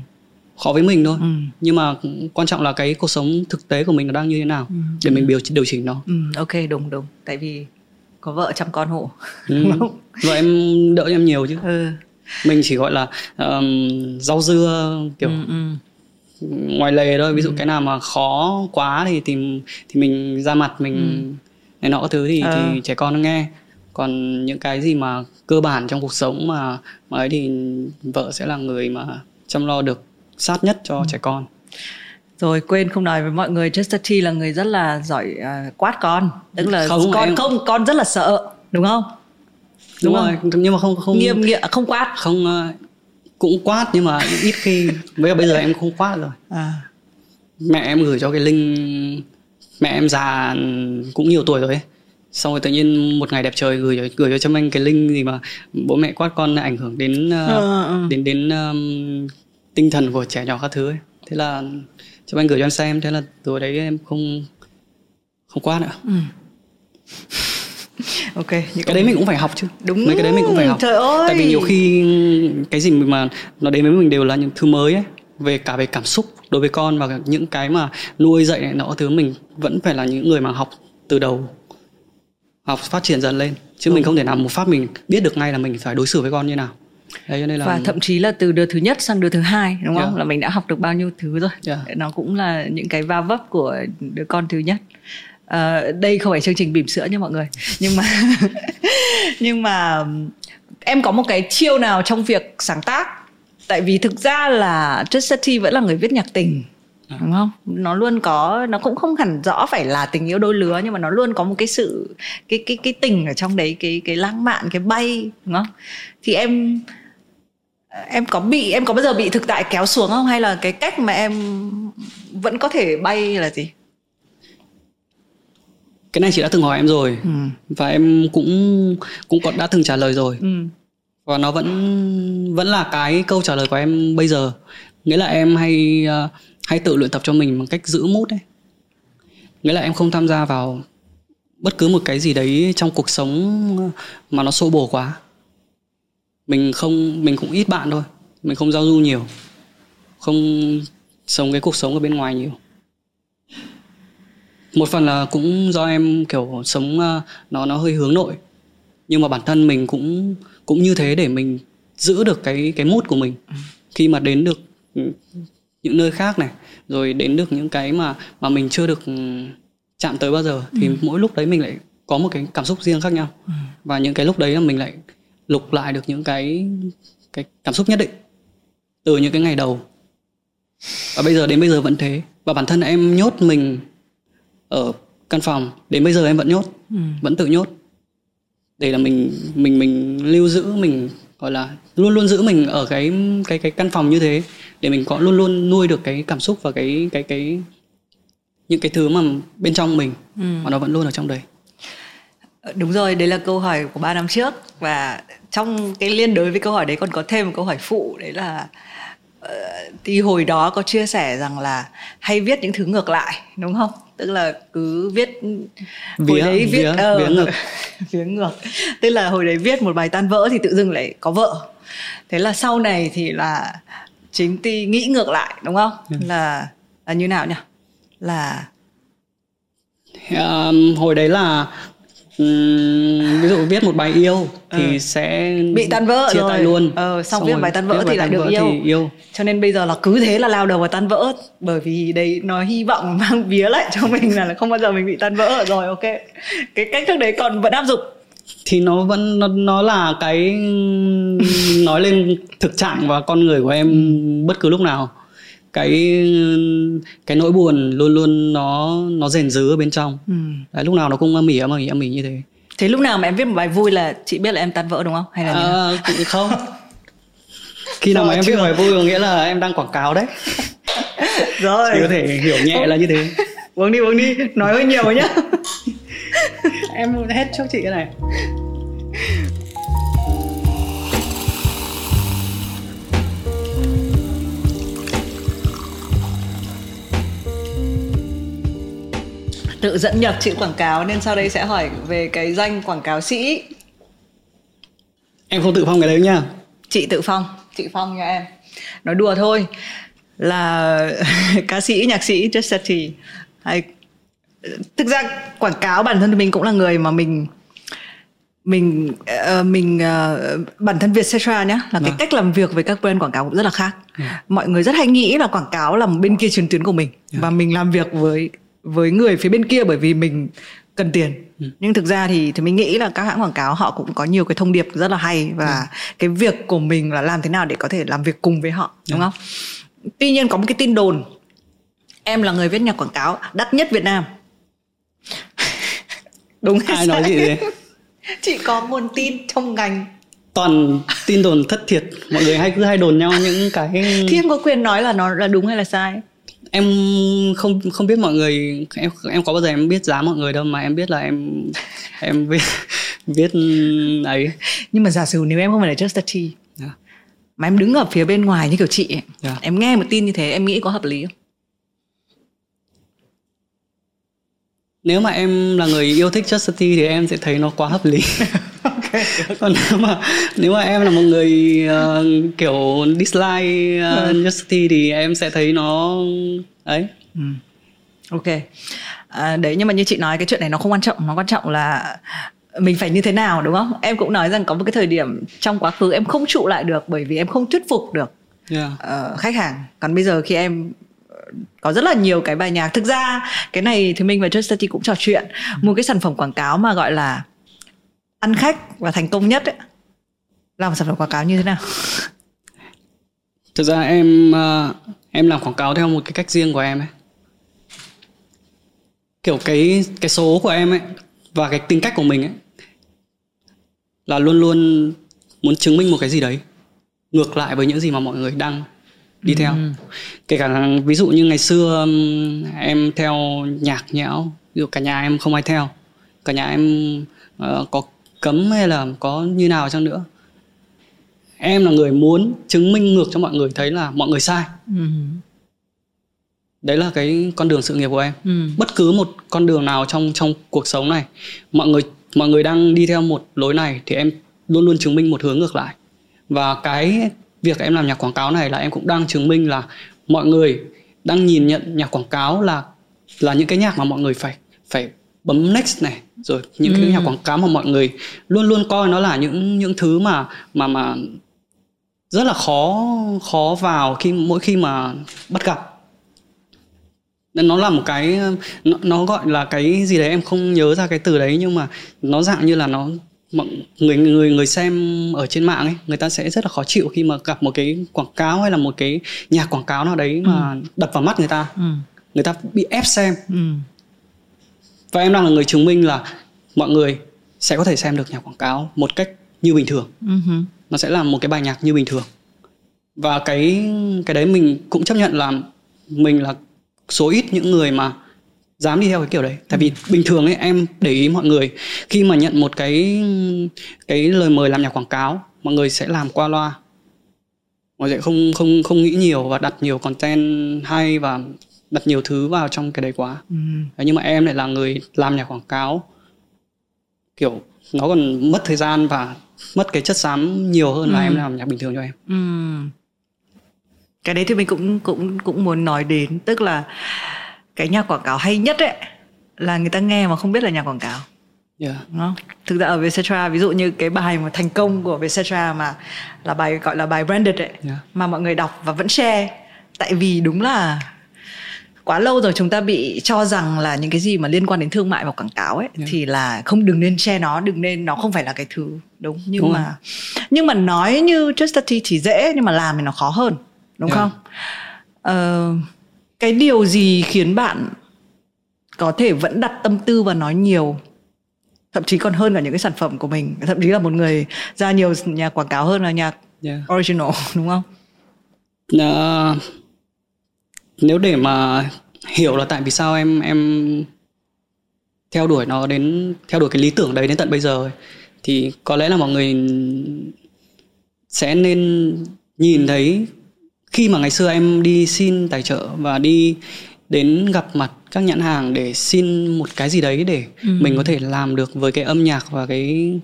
khó với mình thôi, ừ. nhưng mà quan trọng là cái cuộc sống thực tế của mình nó đang như thế nào, ừ. để mình điều chỉnh nó. Ừ. Ok, đúng đúng, tại vì có vợ chăm con hộ, ừ. vợ em đỡ em nhiều chứ, ừ. mình chỉ gọi là um, rau dưa kiểu ừ, ừ. ngoài lề thôi. Ví dụ ừ. cái nào mà khó quá thì thì, thì mình ra mặt mình ừ. này nọ thứ thì, à. thì trẻ con nó nghe. Còn những cái gì mà cơ bản trong cuộc sống mà, mà ấy thì vợ sẽ là người mà chăm lo được sát nhất cho ừ. trẻ con. Rồi quên không nói với mọi người, Justatee là người rất là giỏi uh, quát con, tức là không, con em... không con rất là sợ, đúng không? Đúng, đúng không? Rồi, nhưng mà không không nghiêm nghị, không quát, không uh, cũng quát nhưng mà ít khi. Bây giờ bây giờ em không quát rồi. À. Mẹ em gửi cho cái link, mẹ em già cũng nhiều tuổi rồi ấy. Xong rồi tự nhiên một ngày đẹp trời gửi gửi cho Trâm Anh cái link gì mà bố mẹ quát con ảnh hưởng đến uh, à, à. đến đến um, tinh thần của trẻ nhỏ các thứ ấy. Thế là cho anh gửi cho em xem, thế là từ đấy em không không quát nữa. Ừ. Ok, những cái đấy mình cũng phải học chứ. Đúng. Mấy cái đấy mình cũng phải học. Trời ơi. Tại vì nhiều khi cái gì mà nó đến với mình đều là những thứ mới ấy, về cả về cảm xúc đối với con và những cái mà nuôi dạy này nọ thứ, mình vẫn phải là những người mà học từ đầu, học phát triển dần lên chứ. Ừ. Mình không thể nào một phát mình biết được ngay là mình phải đối xử với con như nào. Đấy, nên là... Và thậm chí là từ đứa thứ nhất sang đứa thứ hai, đúng không? Yeah. Là mình đã học được bao nhiêu thứ rồi. Yeah. Nó cũng là những cái va vấp của đứa con thứ nhất. À, đây không phải chương trình bỉm sữa nha mọi người. Nhưng mà nhưng mà em có một cái chiêu nào trong việc sáng tác? Tại vì thực ra là Justatee vẫn là người viết nhạc tình, đúng không? Nó luôn có, nó cũng không hẳn rõ phải là tình yêu đôi lứa, nhưng mà nó luôn có một cái sự cái cái cái tình ở trong đấy, cái cái lãng mạn, cái bay, đúng không? Thì em em có bị em có bao giờ bị thực tại kéo xuống không, hay là cái cách mà em vẫn có thể bay là gì? Cái này chị đã từng hỏi em rồi, ừ. và em cũng cũng còn đã từng trả lời rồi, ừ. và nó vẫn vẫn là cái câu trả lời của em bây giờ. Nghĩa là em hay uh, hay tự luyện tập cho mình bằng cách giữ mood ấy. Nghĩa là em không tham gia vào bất cứ một cái gì đấy trong cuộc sống mà nó xô bồ quá. Mình không, mình cũng ít bạn thôi, mình không giao du nhiều, không sống cái cuộc sống ở bên ngoài nhiều. Một phần là cũng do em kiểu sống nó nó hơi hướng nội, nhưng mà bản thân mình cũng cũng như thế để mình giữ được cái cái mood của mình khi mà đến được những nơi khác này, rồi đến được những cái mà mà mình chưa được chạm tới bao giờ, thì ừ. mỗi lúc đấy mình lại có một cái cảm xúc riêng khác nhau, ừ. và những cái lúc đấy là mình lại lục lại được những cái cái cảm xúc nhất định từ những cái ngày đầu, và bây giờ đến bây giờ vẫn thế. Và bản thân em nhốt mình ở căn phòng đến bây giờ em vẫn nhốt, ừ. vẫn tự nhốt để là mình mình mình lưu giữ, mình gọi là luôn luôn giữ mình ở cái cái cái căn phòng như thế để mình có luôn luôn nuôi được cái cảm xúc và cái cái cái những cái thứ mà bên trong mình ừ. mà nó vẫn luôn ở trong đấy. Đúng rồi, đấy là câu hỏi của ba năm trước. Và trong cái liên đối với câu hỏi đấy còn có thêm một câu hỏi phụ. Đấy là uh, thì hồi đó có chia sẻ rằng là hay viết những thứ ngược lại, đúng không? Tức là cứ viết vía, hồi đấy viết vía, ờ, vía ngược. vía ngược Tức là hồi đấy viết một bài tan vỡ thì tự dưng lại có vợ. Thế là sau này thì là chính Ti nghĩ ngược lại, đúng không? Ừ. Là, là như nào nhỉ? Là um, hồi đấy là Um, ví dụ viết một bài yêu thì ừ. sẽ bị tan vỡ chia rồi. Tay luôn ờ, xong, xong viết bài tan vỡ thì lại được yêu. yêu Cho nên bây giờ là cứ thế là lao đầu vào tan vỡ, bởi vì đấy nó hy vọng mang vía lại cho mình là, là không bao giờ mình bị tan vỡ rồi. Ok, cái cách thức đấy còn vẫn áp dụng thì nó vẫn nó, nó là cái nói lên thực trạng và con người của em bất cứ lúc nào. Cái cái nỗi buồn luôn luôn nó nó rền rứ ở bên trong. Ừ. Đấy, lúc nào nó cũng âm ỉ âm ỉ âm ỉ như thế. Thế lúc nào mà em viết một bài vui là chị biết là em tan vỡ, đúng không? Hay là à, không? Khi nào mà em viết bài vui có nghĩa là em đang quảng cáo đấy. Rồi. Chị có thể hiểu nhẹ là như thế. Uống đi uống đi, nói hơi nhiều nhá. Em hết cho chị cái này. Tự dẫn nhập chữ quảng cáo nên sau đây sẽ hỏi về cái danh quảng cáo sĩ. Em không tự phong cái đấy nha. Chị tự phong, chị phong nha em. Nói đùa thôi. Là ca sĩ, nhạc sĩ Justatee. Hay... Thực ra quảng cáo bản thân mình cũng là người mà mình mình uh, mình uh, bản thân Vietcetera nhá, là à. cái cách làm việc với các brand quảng cáo cũng rất là khác. À. Mọi người rất hay nghĩ là quảng cáo là bên kia truyền tuyến của mình à. và mình làm việc với với người phía bên kia bởi vì mình cần tiền. Ừ. Nhưng thực ra thì, thì mình nghĩ là các hãng quảng cáo họ cũng có nhiều cái thông điệp rất là hay. Và ừ. cái việc của mình là làm thế nào để có thể làm việc cùng với họ, ừ. đúng không? Tuy nhiên có một cái tin đồn em là người viết nhạc quảng cáo đắt nhất Việt Nam. Đúng hay ai nói gì thế? Chị có nguồn tin trong ngành. Toàn tin đồn thất thiệt. Mọi người hay cứ hay đồn nhau những cái. Thì em có quyền nói là nó là đúng hay là sai? Em không không biết mọi người, em em có bao giờ em biết giá mọi người đâu, mà em biết là em em viết viết ấy. Nhưng mà giả sử nếu em không phải là Justatee yeah. mà em đứng ở phía bên ngoài như kiểu chị ấy, yeah. em nghe một tin như thế em nghĩ có hợp lý không? Nếu mà em là người yêu thích Justatee thì em sẽ thấy nó quá hợp lý. Okay. Còn nếu mà nếu mà em là một người uh, kiểu dislike uh, ừ. Justatee thì em sẽ thấy nó ấy. Ừ. Ok. À, đấy, nhưng mà như chị nói cái chuyện này nó không quan trọng, nó quan trọng là mình phải như thế nào, đúng không? Em cũng nói rằng có một cái thời điểm trong quá khứ em không trụ lại được bởi vì em không thuyết phục được yeah. uh, khách hàng. Còn bây giờ khi em có rất là nhiều cái bài nhạc, thực ra cái này thì mình và Justatee cũng trò chuyện ừ. một cái sản phẩm quảng cáo mà gọi là ăn khách và thành công nhất ấy, làm sản phẩm quảng cáo như thế nào? Thực ra em em làm quảng cáo theo một cái cách riêng của em ấy, kiểu cái cái số của em ấy và cái tính cách của mình ấy là luôn luôn muốn chứng minh một cái gì đấy ngược lại với những gì mà mọi người đang đi ừ. theo. Kể cả ví dụ như ngày xưa em theo nhạc nhẽo, ví dụ cả nhà em không ai theo, cả nhà em Uh, có cấm hay là có như nào chăng nữa, em là người muốn chứng minh ngược cho mọi người thấy là mọi người sai. Ừ. Đấy là cái con đường sự nghiệp của em. Ừ. Bất cứ một con đường nào trong trong cuộc sống này, mọi người mọi người đang đi theo một lối này thì em luôn luôn chứng minh một hướng ngược lại. Và cái việc em làm nhạc quảng cáo này là em cũng đang chứng minh là mọi người đang nhìn nhận nhạc quảng cáo là là những cái nhạc mà mọi người phải phải bấm next này, rồi những cái ừ. nhạc quảng cáo mà mọi người luôn luôn coi nó là những những thứ mà mà mà rất là khó khó vào khi mỗi khi mà bắt gặp. Nên nó là một cái nó, nó gọi là cái gì đấy, em không nhớ ra cái từ đấy, nhưng mà nó dạng như là nó mọi người người người xem ở trên mạng ấy, người ta sẽ rất là khó chịu khi mà gặp một cái quảng cáo hay là một cái nhạc quảng cáo nào đấy mà ừ. đập vào mắt người ta. Ừ. Người ta bị ép xem. Ừ. Và em đang là người chứng minh là mọi người sẽ có thể xem được nhạc quảng cáo một cách như bình thường. Uh-huh. Nó sẽ là một cái bài nhạc như bình thường. Và cái cái đấy mình cũng chấp nhận là mình là số ít những người mà dám đi theo cái kiểu đấy. Tại vì bình thường ấy, em để ý mọi người khi mà nhận một cái cái lời mời làm nhạc quảng cáo, mọi người sẽ làm qua loa, mọi người sẽ không không không nghĩ nhiều và đặt nhiều content hay và đặt nhiều thứ vào trong cái đấy quá. Ừ. Đấy, nhưng mà em lại là người làm nhạc quảng cáo, kiểu nó còn mất thời gian và mất cái chất xám nhiều hơn ừ. là em làm nhạc bình thường cho em. Ừ. Cái đấy thì mình cũng cũng cũng muốn nói đến, tức là cái nhạc quảng cáo hay nhất ấy là người ta nghe mà không biết là nhạc quảng cáo. Yeah. Đúng không? Thực ra ở Vietcetera, ví dụ như cái bài mà thành công của Vietcetera mà là bài gọi là bài branded ấy, yeah. mà mọi người đọc và vẫn share, tại vì đúng là quá lâu rồi chúng ta bị cho rằng là những cái gì mà liên quan đến thương mại và quảng cáo ấy yeah. thì là không, đừng nên share nó, đừng nên, nó không phải là cái thứ đúng. Nhưng đúng mà rồi. Nhưng mà nói như Justatee thì dễ, nhưng mà làm thì nó khó hơn, đúng yeah. không? Ờ, cái điều gì khiến bạn có thể vẫn đặt tâm tư và nói nhiều, thậm chí còn hơn cả những cái sản phẩm của mình, thậm chí là một người ra nhiều nhạc quảng cáo hơn là nhạc yeah. original, đúng không? Nó uh... Nếu để mà hiểu là tại vì sao em em theo đuổi nó đến theo đuổi cái lý tưởng đấy đến tận bây giờ ấy, thì có lẽ là mọi người sẽ nên nhìn thấy khi mà ngày xưa em đi xin tài trợ và đi đến gặp mặt các nhãn hàng để xin một cái gì đấy để ừ. mình có thể làm được với cái âm nhạc và cái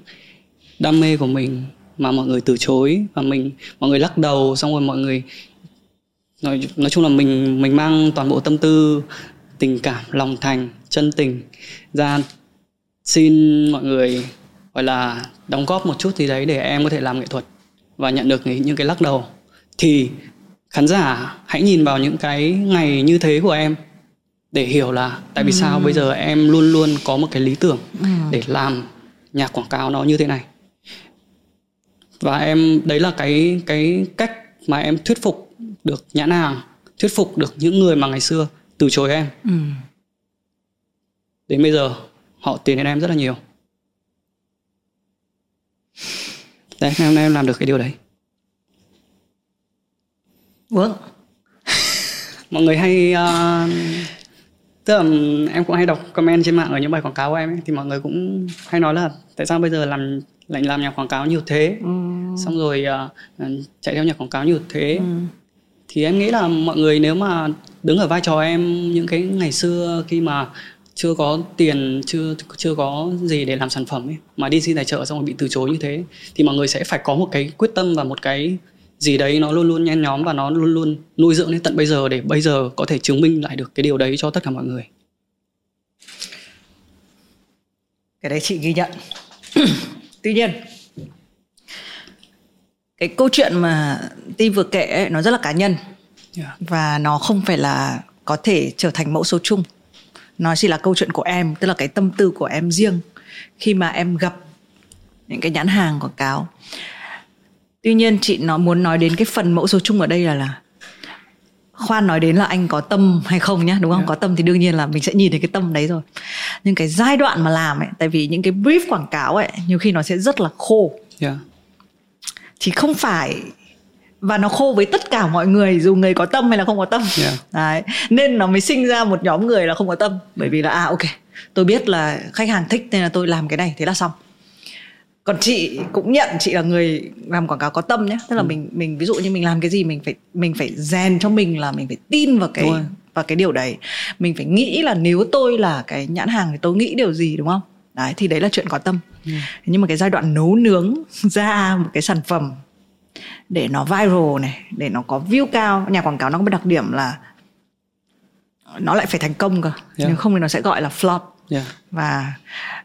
đam mê của mình, mà mọi người từ chối và mình mọi người lắc đầu, xong rồi mọi người Nói, nói chung là mình mình mang toàn bộ tâm tư, tình cảm, lòng thành, chân tình ra xin mọi người gọi là đóng góp một chút gì đấy để em có thể làm nghệ thuật, và nhận được những cái lắc đầu. Thì khán giả hãy nhìn vào những cái ngày như thế của em để hiểu là tại vì ừ. sao bây giờ em luôn luôn có một cái lý tưởng ừ. để làm nhạc quảng cáo nó như thế này. Và em, đấy là cái, cái cách mà em thuyết phục được nhãn hàng, thuyết phục được những người mà ngày xưa từ chối em. Ừ. Đến bây giờ họ tìm đến em rất là nhiều. Đấy, ngày hôm nay em làm được cái điều đấy. Vâng. Mọi người hay uh, tức là em cũng hay đọc comment trên mạng ở những bài quảng cáo của em ấy, thì mọi người cũng hay nói là tại sao bây giờ làm lại làm nhạc quảng cáo nhiều thế, ừ. xong rồi uh, chạy theo nhạc quảng cáo nhiều thế. Ừ. Thì em nghĩ là mọi người nếu mà đứng ở vai trò em những cái ngày xưa khi mà chưa có tiền, chưa chưa có gì để làm sản phẩm ấy, mà đi xin tài trợ xong rồi bị từ chối như thế, thì mọi người sẽ phải có một cái quyết tâm và một cái gì đấy nó luôn luôn nhen nhóm và nó luôn luôn nuôi dưỡng đến tận bây giờ, để bây giờ có thể chứng minh lại được cái điều đấy cho tất cả mọi người. Cái đấy chị ghi nhận. Tuy nhiên cái câu chuyện mà Ti vừa kể ấy, nó rất là cá nhân yeah. và nó không phải là có thể trở thành mẫu số chung. Nó chỉ là câu chuyện của em, tức là cái tâm tư của em riêng khi mà em gặp những cái nhãn hàng quảng cáo. Tuy nhiên chị nó muốn nói đến cái phần mẫu số chung ở đây là là khoan nói đến là anh có tâm hay không nhá, đúng không? Yeah. Có tâm thì đương nhiên là mình sẽ nhìn thấy cái tâm đấy rồi. Nhưng cái giai đoạn mà làm ấy, tại vì những cái brief quảng cáo ấy nhiều khi nó sẽ rất là khô. Yeah. Thì không phải, và nó khô với tất cả mọi người, dù người có tâm hay là không có tâm. Yeah. Đấy. Nên nó mới sinh ra một nhóm người là không có tâm, bởi vì là à ok, tôi biết là khách hàng thích nên là tôi làm cái này, thế là xong. Còn chị cũng nhận chị là người làm quảng cáo có tâm nhé, tức là ừ. mình mình ví dụ như mình làm cái gì mình phải mình phải rèn cho mình là mình phải tin vào cái vào cái điều đấy, mình phải nghĩ là nếu tôi là cái nhãn hàng thì tôi nghĩ điều gì, đúng không? Đấy, thì đấy là chuyện có tâm. Ừ. Nhưng mà cái giai đoạn nấu nướng ra một cái sản phẩm để nó viral này, để nó có view cao, nhà quảng cáo nó có một đặc điểm là nó lại phải thành công cơ, yeah. nếu không thì nó sẽ gọi là flop. Yeah. Và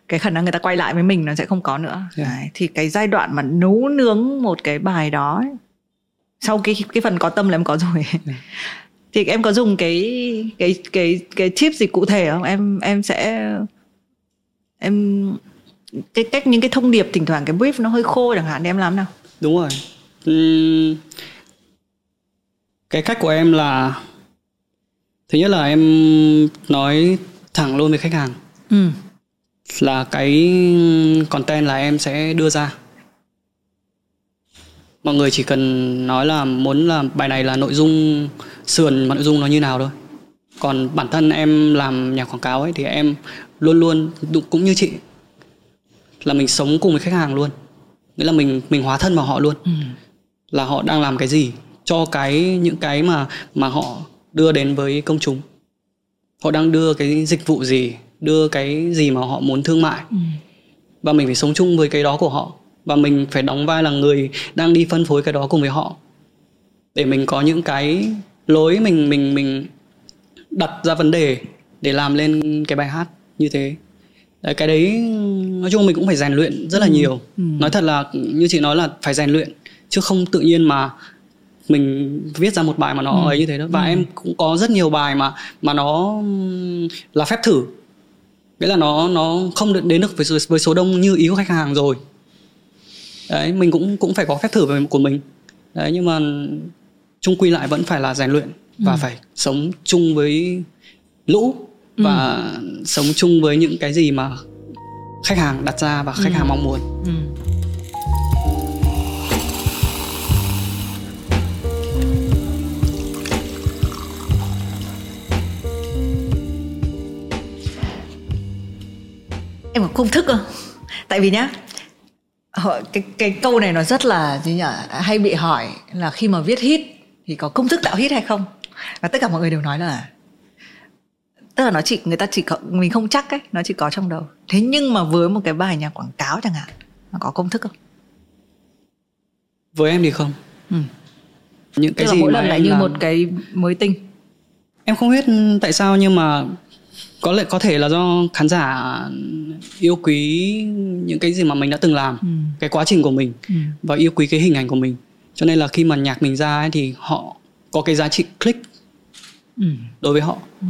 cái khả năng người ta quay lại với mình nó sẽ không có nữa. Yeah. Đấy, thì cái giai đoạn mà nấu nướng một cái bài đó ấy, sau cái, cái phần có tâm là em có rồi. Yeah. Thì em có dùng cái, cái, cái, cái tip gì cụ thể không? Em, em sẽ... Em... Cái cách, những cái thông điệp thỉnh thoảng cái brief nó hơi khô chẳng hạn thì em làm nào? Đúng rồi. uhm, Cái cách của em là thứ nhất là em nói thẳng luôn với khách hàng. Ừ. Là cái content là em sẽ đưa ra, mọi người chỉ cần nói là muốn là bài này là nội dung sườn, nội dung nó như nào thôi. Còn bản thân em làm nhà quảng cáo ấy thì em luôn luôn cũng như chị, là mình sống cùng với khách hàng luôn, nghĩa là mình mình hóa thân vào họ luôn, ừ. là họ đang làm cái gì cho cái những cái mà mà họ đưa đến với công chúng, họ đang đưa cái dịch vụ gì, đưa cái gì mà họ muốn thương mại, ừ. và mình phải sống chung với cái đó của họ, và mình phải đóng vai là người đang đi phân phối cái đó cùng với họ, để mình có những cái lối mình mình mình đặt ra vấn đề để làm lên cái bài hát như thế. Đấy, cái đấy nói chung mình cũng phải rèn luyện rất là ừ. nhiều. ừ. Nói thật là như chị nói là phải rèn luyện, chứ không tự nhiên mà mình viết ra một bài mà nó ừ. ấy như thế đó. Và ừ. em cũng có rất nhiều bài mà mà nó là phép thử, nghĩa là nó nó không đến được với, với số đông như ý của khách hàng rồi. Đấy, mình cũng cũng phải có phép thử của mình. Đấy, nhưng mà chung quy lại vẫn phải là rèn luyện và ừ. phải sống chung với lũ và ừ. sống chung với những cái gì mà khách hàng đặt ra và khách ừ. hàng mong muốn. Ừ. Em không thức không? Tại vì nhá, cái cái câu này nó rất là gì nhỉ? Hay bị hỏi là khi mà viết hit thì có công thức tạo hit hay không? Và tất cả mọi người đều nói là, tức là nó chỉ người ta chỉ có, mình không chắc ấy, nó chỉ có trong đầu. Thế nhưng mà với một cái bài nhạc quảng cáo chẳng hạn, nó có công thức không? Với em thì không. Ừ. Những cái tức gì là mỗi lần lại như làm... một cái mới tinh. Em không biết tại sao nhưng mà có lẽ có thể là do khán giả yêu quý những cái gì mà mình đã từng làm, ừ. cái quá trình của mình ừ. và yêu quý cái hình ảnh của mình. Cho nên là khi mà nhạc mình ra ấy, thì họ có cái giá trị click ừ. đối với họ. Ừ.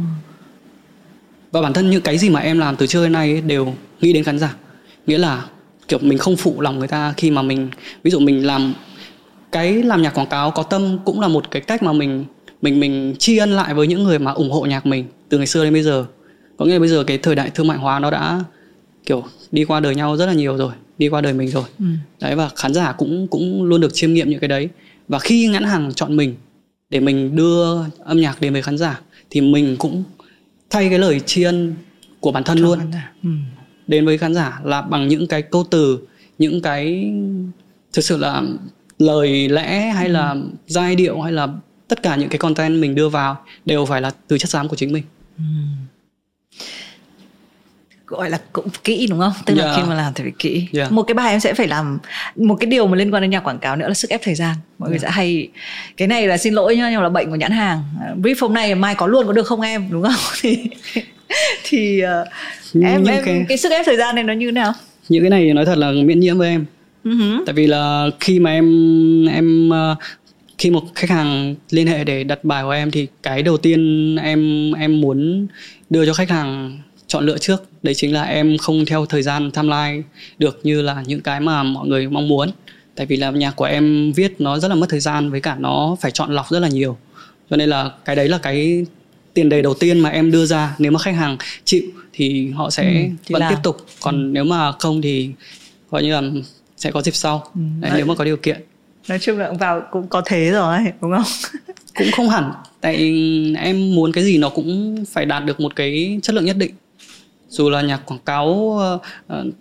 Và bản thân những cái gì mà em làm từ trước đến nay ấy, đều nghĩ đến khán giả. Nghĩa là kiểu mình không phụ lòng người ta khi mà mình, ví dụ mình làm cái làm nhạc quảng cáo có tâm cũng là một cái cách mà mình mình mình tri ân lại với những người mà ủng hộ nhạc mình từ ngày xưa đến bây giờ. Có nghĩa là bây giờ cái thời đại thương mại hóa nó đã kiểu đi qua đời nhau rất là nhiều rồi, đi qua đời mình rồi. Ừ. Đấy, và khán giả cũng cũng luôn được chiêm nghiệm những cái đấy. Và khi nhãn hàng chọn mình để mình đưa âm nhạc đến với khán giả thì mình cũng thay cái lời tri ân của bản thân cho luôn ừ. đến với khán giả, là bằng những cái câu từ, những cái thực sự là lời lẽ hay ừ. là giai điệu hay là tất cả những cái content mình đưa vào đều phải là từ chất xám của chính mình. Ừ. Gọi là cũng kỹ đúng không? Tức yeah. là khi mà làm thì phải kỹ. Yeah. Một cái bài em sẽ phải làm. Một cái điều mà liên quan đến nhạc quảng cáo nữa là sức ép thời gian. Mọi yeah. người sẽ hay, cái này là xin lỗi nhá, nhưng mà là bệnh của nhãn hàng. Brief hôm nay mai có luôn có được không em? Đúng không? Thì, thì uh, em, em cái... cái sức ép thời gian này nó như thế nào? Những cái này nói thật là miễn nhiễm với em. Uh-huh. Tại vì là khi mà em em khi một khách hàng liên hệ để đặt bài của em thì cái đầu tiên em em muốn đưa cho khách hàng chọn lựa trước, đấy chính là em không theo thời gian timeline được như là những cái mà mọi người mong muốn. Tại vì là nhạc của em viết nó rất là mất thời gian, với cả nó phải chọn lọc rất là nhiều. Cho nên là cái đấy là cái tiền đề đầu tiên mà em đưa ra. Nếu mà khách hàng chịu thì họ sẽ ừ, thì vẫn là... tiếp tục. Còn ừ. nếu mà không thì coi như là sẽ có dịp sau, ừ, đấy, nếu mà có điều kiện. Nói chung là vào cũng có thế rồi, đúng không? Cũng không hẳn. Tại em muốn cái gì nó cũng phải đạt được một cái chất lượng nhất định. Dù là nhạc quảng cáo uh,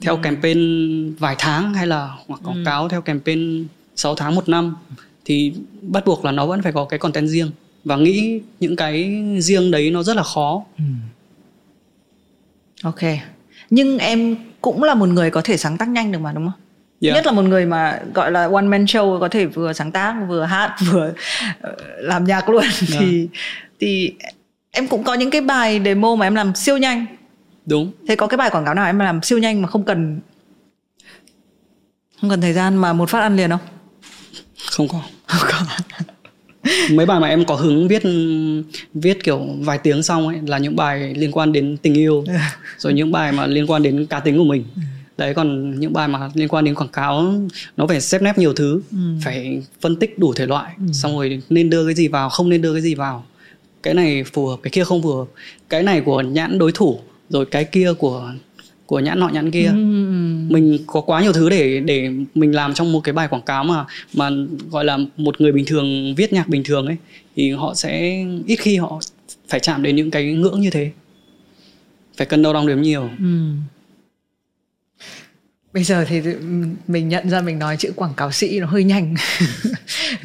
theo ừ. campaign vài tháng hay là quảng ừ. cáo theo campaign sáu tháng, một năm, thì bắt buộc là nó vẫn phải có cái content riêng. Và nghĩ những cái riêng đấy nó rất là khó. ừ. Ok. Nhưng em cũng là một người có thể sáng tác nhanh được mà, đúng không? Yeah. Nhất là một người mà gọi là one man show, có thể vừa sáng tác, vừa hát, vừa làm nhạc luôn. yeah. Thì thì em cũng có những cái bài demo mà em làm siêu nhanh. Đúng. Thế có cái bài quảng cáo nào em làm siêu nhanh mà không cần Không cần thời gian mà một phát ăn liền không? Không có, không có. Mấy bài mà em có hứng viết Viết kiểu vài tiếng xong ấy, là những bài liên quan đến tình yêu, rồi những bài mà liên quan đến cá tính của mình. Đấy, còn những bài mà liên quan đến quảng cáo nó phải xếp nép nhiều thứ, ừ. phải phân tích đủ thể loại, ừ. xong rồi nên đưa cái gì vào, không nên đưa cái gì vào. Cái này phù hợp, cái kia không phù hợp, cái này của nhãn đối thủ, rồi cái kia của của nhãn nọ nhãn kia. ừ. Mình có quá nhiều thứ để để mình làm trong một cái bài quảng cáo mà mà gọi là một người bình thường viết nhạc bình thường ấy thì họ sẽ ít khi họ phải chạm đến những cái ngưỡng như thế, phải cân đo đong đếm nhiều. Ừ. Bây giờ thì mình nhận ra mình nói chữ quảng cáo sĩ nó hơi nhanh,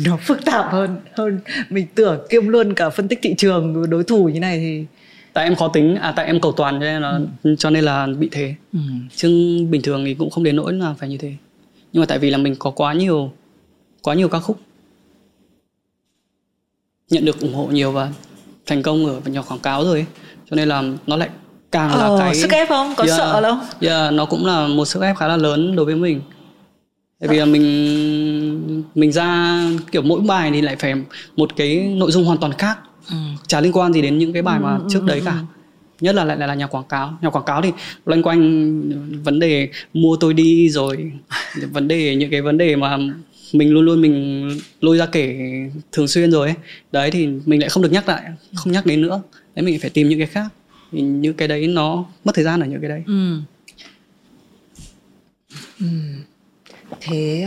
nó phức tạp hơn hơn mình tưởng, kiêm luôn cả phân tích thị trường đối thủ như này thì. Tại em khó tính, à tại em cầu toàn cho nên là, ừ. cho nên là bị thế. Ừ. Chứ bình thường thì cũng không đến nỗi là phải như thế. Nhưng mà tại vì là mình có quá nhiều, quá nhiều ca khúc, nhận được ủng hộ nhiều và thành công ở nhiều quảng cáo rồi ấy. Cho nên là nó lại càng ờ, là cái... sức ép không? Có yeah, sợ đâu? Yeah, nó cũng là một sức ép khá là lớn đối với mình. Tại vì là mình, mình ra kiểu mỗi bài thì lại phải một cái nội dung hoàn toàn khác. Ừ. Chả liên quan gì đến những cái bài mà ừ, trước ừ, đấy cả. Nhất là lại là nhà quảng cáo. Nhà quảng cáo thì loanh quanh vấn đề mua tôi đi rồi vấn đề những cái vấn đề mà mình luôn luôn mình lôi ra kể thường xuyên rồi ấy. Đấy thì mình lại không được nhắc lại, không nhắc đến nữa. Đấy mình phải tìm những cái khác. Thì những cái đấy nó mất thời gian ở những cái đấy. Ừ. Ừ. Thế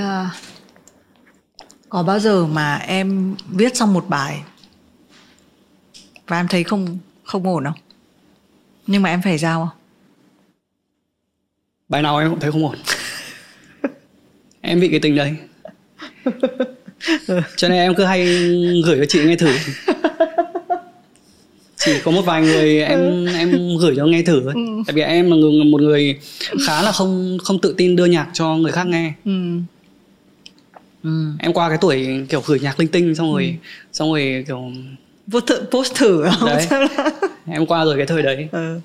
có bao giờ mà em viết xong một bài và em thấy không không ổn không? Nhưng mà em phải giao không? Bài nào em cũng thấy không ổn. Em bị cái tình đấy. Cho nên em cứ hay gửi cho chị nghe thử. Chỉ có một vài người em em gửi cho nghe thử thôi. Ừ. Tại vì em là người, một người khá là không không tự tin đưa nhạc cho người khác nghe. Ừ. Ừ. Em qua cái tuổi kiểu gửi nhạc linh tinh xong rồi ừ. xong rồi kiểu vô tự post thử không? Đấy. Em qua rồi cái thời đấy. Ừ.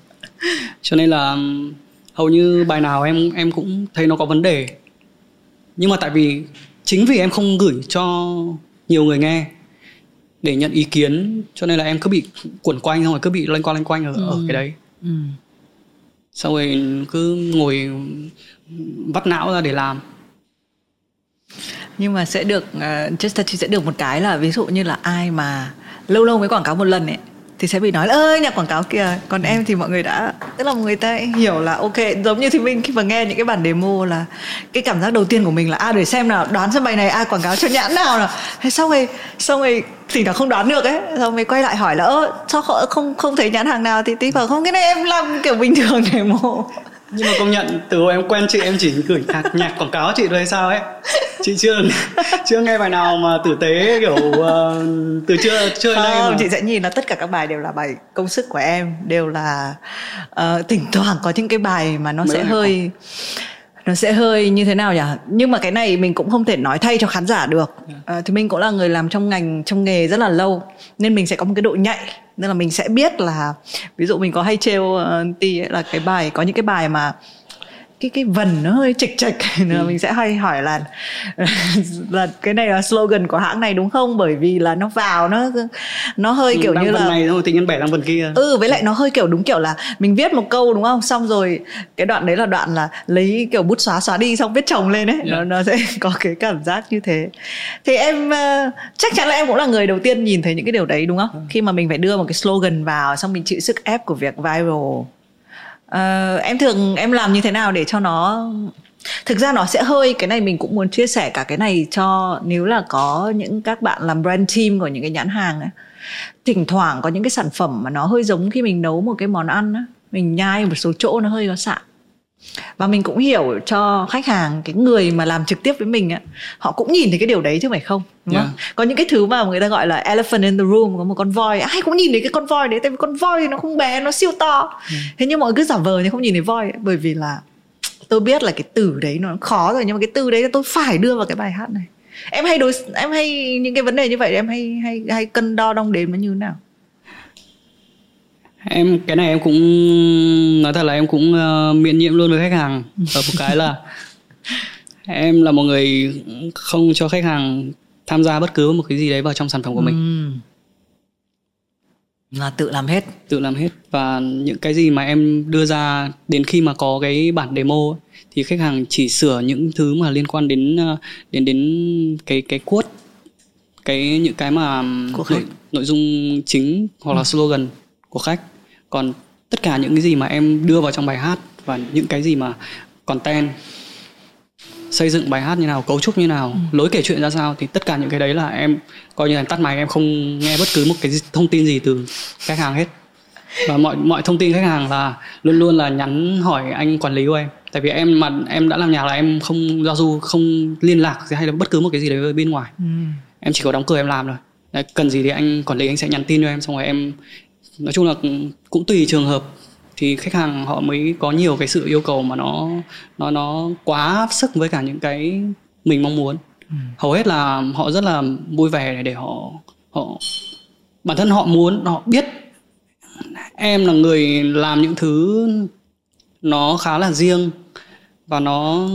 Cho nên là hầu như bài nào em em cũng thấy nó có vấn đề. Nhưng mà tại vì chính vì em không gửi cho nhiều người nghe để nhận ý kiến, cho nên là em cứ bị quẩn quanh, xong rồi cứ bị loanh quanh loanh quanh ở, ừ. ở cái đấy. Ừ. Xong rồi cứ ngồi vắt não ra để làm. Nhưng mà sẽ được uh, Justatee sẽ được một cái là ví dụ như là ai mà lâu lâu mới quảng cáo một lần ấy thì sẽ bị nói là ơi nhạc quảng cáo kìa. Còn ừ. em thì mọi người đã, tức là người ta hiểu là ok, giống như thì mình khi mà nghe những cái bản demo là cái cảm giác đầu tiên của mình là à để xem nào, đoán xem bài này ai quảng cáo cho nhãn nào nào. Thế xong rồi xong rồi thì nó không đoán được ấy, xong rồi quay lại hỏi là ơ sao không không thấy nhãn hàng nào thì tí bảo không, cái này em làm kiểu bình thường demo. Nhưng mà công nhận từ hồi em quen chị, em chỉ gửi nhạc, nhạc quảng cáo chị thôi hay sao ấy. Chị chưa chưa nghe bài nào mà tử tế kiểu uh, từ chưa chưa đến đây mà. Chị sẽ nhìn là tất cả các bài đều là bài công sức của em, đều là uh, thỉnh thoảng có những cái bài mà nó Mấy sẽ hơi không? Nó sẽ hơi như thế nào nhỉ? Nhưng mà cái này mình cũng không thể nói thay cho khán giả được. Uh, thì mình cũng là người làm trong ngành, trong nghề rất là lâu nên mình sẽ có một cái độ nhạy. Nên là mình sẽ biết là ví dụ mình có hay trêu uh, tí ấy, là cái bài có những cái bài mà cái cái vần nó hơi chệch chệch nên ừ. mình sẽ hay hỏi là là cái này là slogan của hãng này đúng không, bởi vì là nó vào nó nó hơi kiểu đang như là này, tự nhiên bẻ đang vần kia. Ừ, với lại nó hơi kiểu đúng kiểu là mình viết một câu đúng không, xong rồi cái đoạn đấy là đoạn là lấy kiểu bút xóa xóa đi xong viết chồng lên ấy. Yeah. nó nó sẽ có cái cảm giác như thế. Thì em uh, chắc chắn là em cũng là người đầu tiên nhìn thấy những cái điều đấy đúng không? Ừ. Khi mà mình phải đưa một cái slogan vào xong mình chịu sức ép của việc viral. Uh, em thường em làm như thế nào để cho nó, thực ra nó sẽ hơi, cái này mình cũng muốn chia sẻ cả cái này cho nếu là có những các bạn làm brand team của những cái nhãn hàng ấy. Thỉnh thoảng có những cái sản phẩm mà nó hơi giống khi mình nấu một cái món ăn ấy. Mình nhai một số chỗ nó hơi có sạn. Và mình cũng hiểu cho khách hàng, cái người mà làm trực tiếp với mình ấy, họ cũng nhìn thấy cái điều đấy chứ phải không, đúng yeah. không? Có những cái thứ mà người ta gọi là elephant in the room, có một con voi, ai cũng nhìn thấy cái con voi đấy, tại vì con voi thì nó không bé, nó siêu to. Yeah. Thế nhưng mọi người cứ giả vờ thì không nhìn thấy voi ấy, bởi vì là tôi biết là cái từ đấy nó khó rồi, nhưng mà cái từ đấy tôi phải đưa vào cái bài hát này. Em hay đối, em hay những cái vấn đề như vậy em hay hay hay cân đo đong đếm nó như thế nào? Em cái này em cũng nói thật là em cũng uh, miễn nhiễm luôn với khách hàng ở một cái là em là một người không cho khách hàng tham gia bất cứ một cái gì đấy vào trong sản phẩm của mình. Ừ. Là tự làm hết, tự làm hết. Và những cái gì mà em đưa ra đến khi mà có cái bản demo ấy, thì khách hàng chỉ sửa những thứ mà liên quan đến đến đến cái cái cốt, cái những cái mà nội, nội dung chính hoặc ừ. là slogan của khách. Còn tất cả những cái gì mà em đưa vào trong bài hát và những cái gì mà content xây dựng bài hát như nào, cấu trúc như nào, ừ. lối kể chuyện ra sao, thì tất cả những cái đấy là em coi như là em tắt máy, em không nghe bất cứ một cái thông tin gì từ khách hàng hết. Và mọi mọi thông tin khách hàng là luôn luôn là nhắn hỏi anh quản lý của em. Tại vì em mà em đã làm nhạc là em không giao du, không liên lạc hay là bất cứ một cái gì đấy với bên ngoài. Ừ. Em chỉ có đóng cửa em làm rồi. Đấy, cần gì thì anh quản lý anh sẽ nhắn tin cho em, xong rồi em nói chung là cũng, cũng tùy trường hợp thì khách hàng họ mới có nhiều cái sự yêu cầu mà nó nó nó quá áp sức với cả những cái mình mong muốn. Ừ. Hầu hết là họ rất là vui vẻ để họ họ bản thân họ muốn, họ biết em là người làm những thứ nó khá là riêng và nó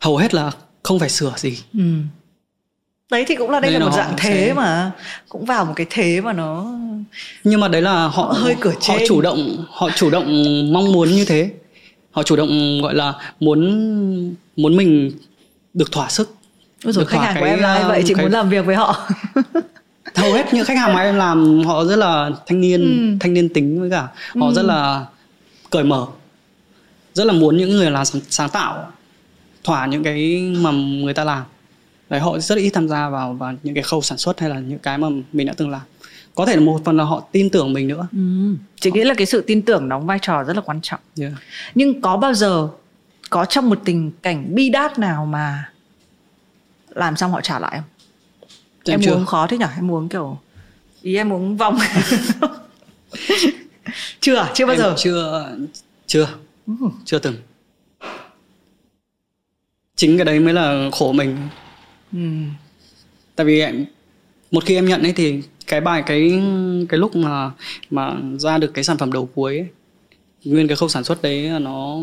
hầu hết là không phải sửa gì. Ừ. Đấy thì cũng là đây, đây là một dạng thế sẽ... mà cũng vào một cái thế mà nó, nhưng mà đấy là họ, họ hơi cửa trên, họ chủ động họ chủ động mong muốn như thế, họ chủ động gọi là muốn muốn mình được thỏa sức. Ôi rồi khách hàng cái, của em là vậy, chị cái... muốn làm việc với họ. Hầu hết những khách hàng mà em làm họ rất là thanh niên, ừ. thanh niên tính với cả họ ừ. rất là cởi mở, rất là muốn những người là sáng tạo thỏa những cái mà người ta làm. Đấy, họ rất ít tham gia vào, vào những cái khâu sản xuất hay là những cái mà mình đã từng làm. Có thể là một phần là họ tin tưởng mình nữa. Ừ. Chị nghĩ là cái sự tin tưởng đóng vai trò rất là quan trọng. Yeah. Nhưng có bao giờ có trong một tình cảnh bi đát nào mà làm xong họ trả lại không? Em, em muốn khó thế nhỉ? Em muốn kiểu ý em muốn vòng. Chưa, chưa bao em giờ. Chưa, chưa, ừ. chưa từng. Chính cái đấy mới là khổ mình. Ừ. Tại vì em, một khi em nhận ấy thì cái bài cái cái lúc mà mà ra được cái sản phẩm đầu cuối ấy, nguyên cái khâu sản xuất đấy nó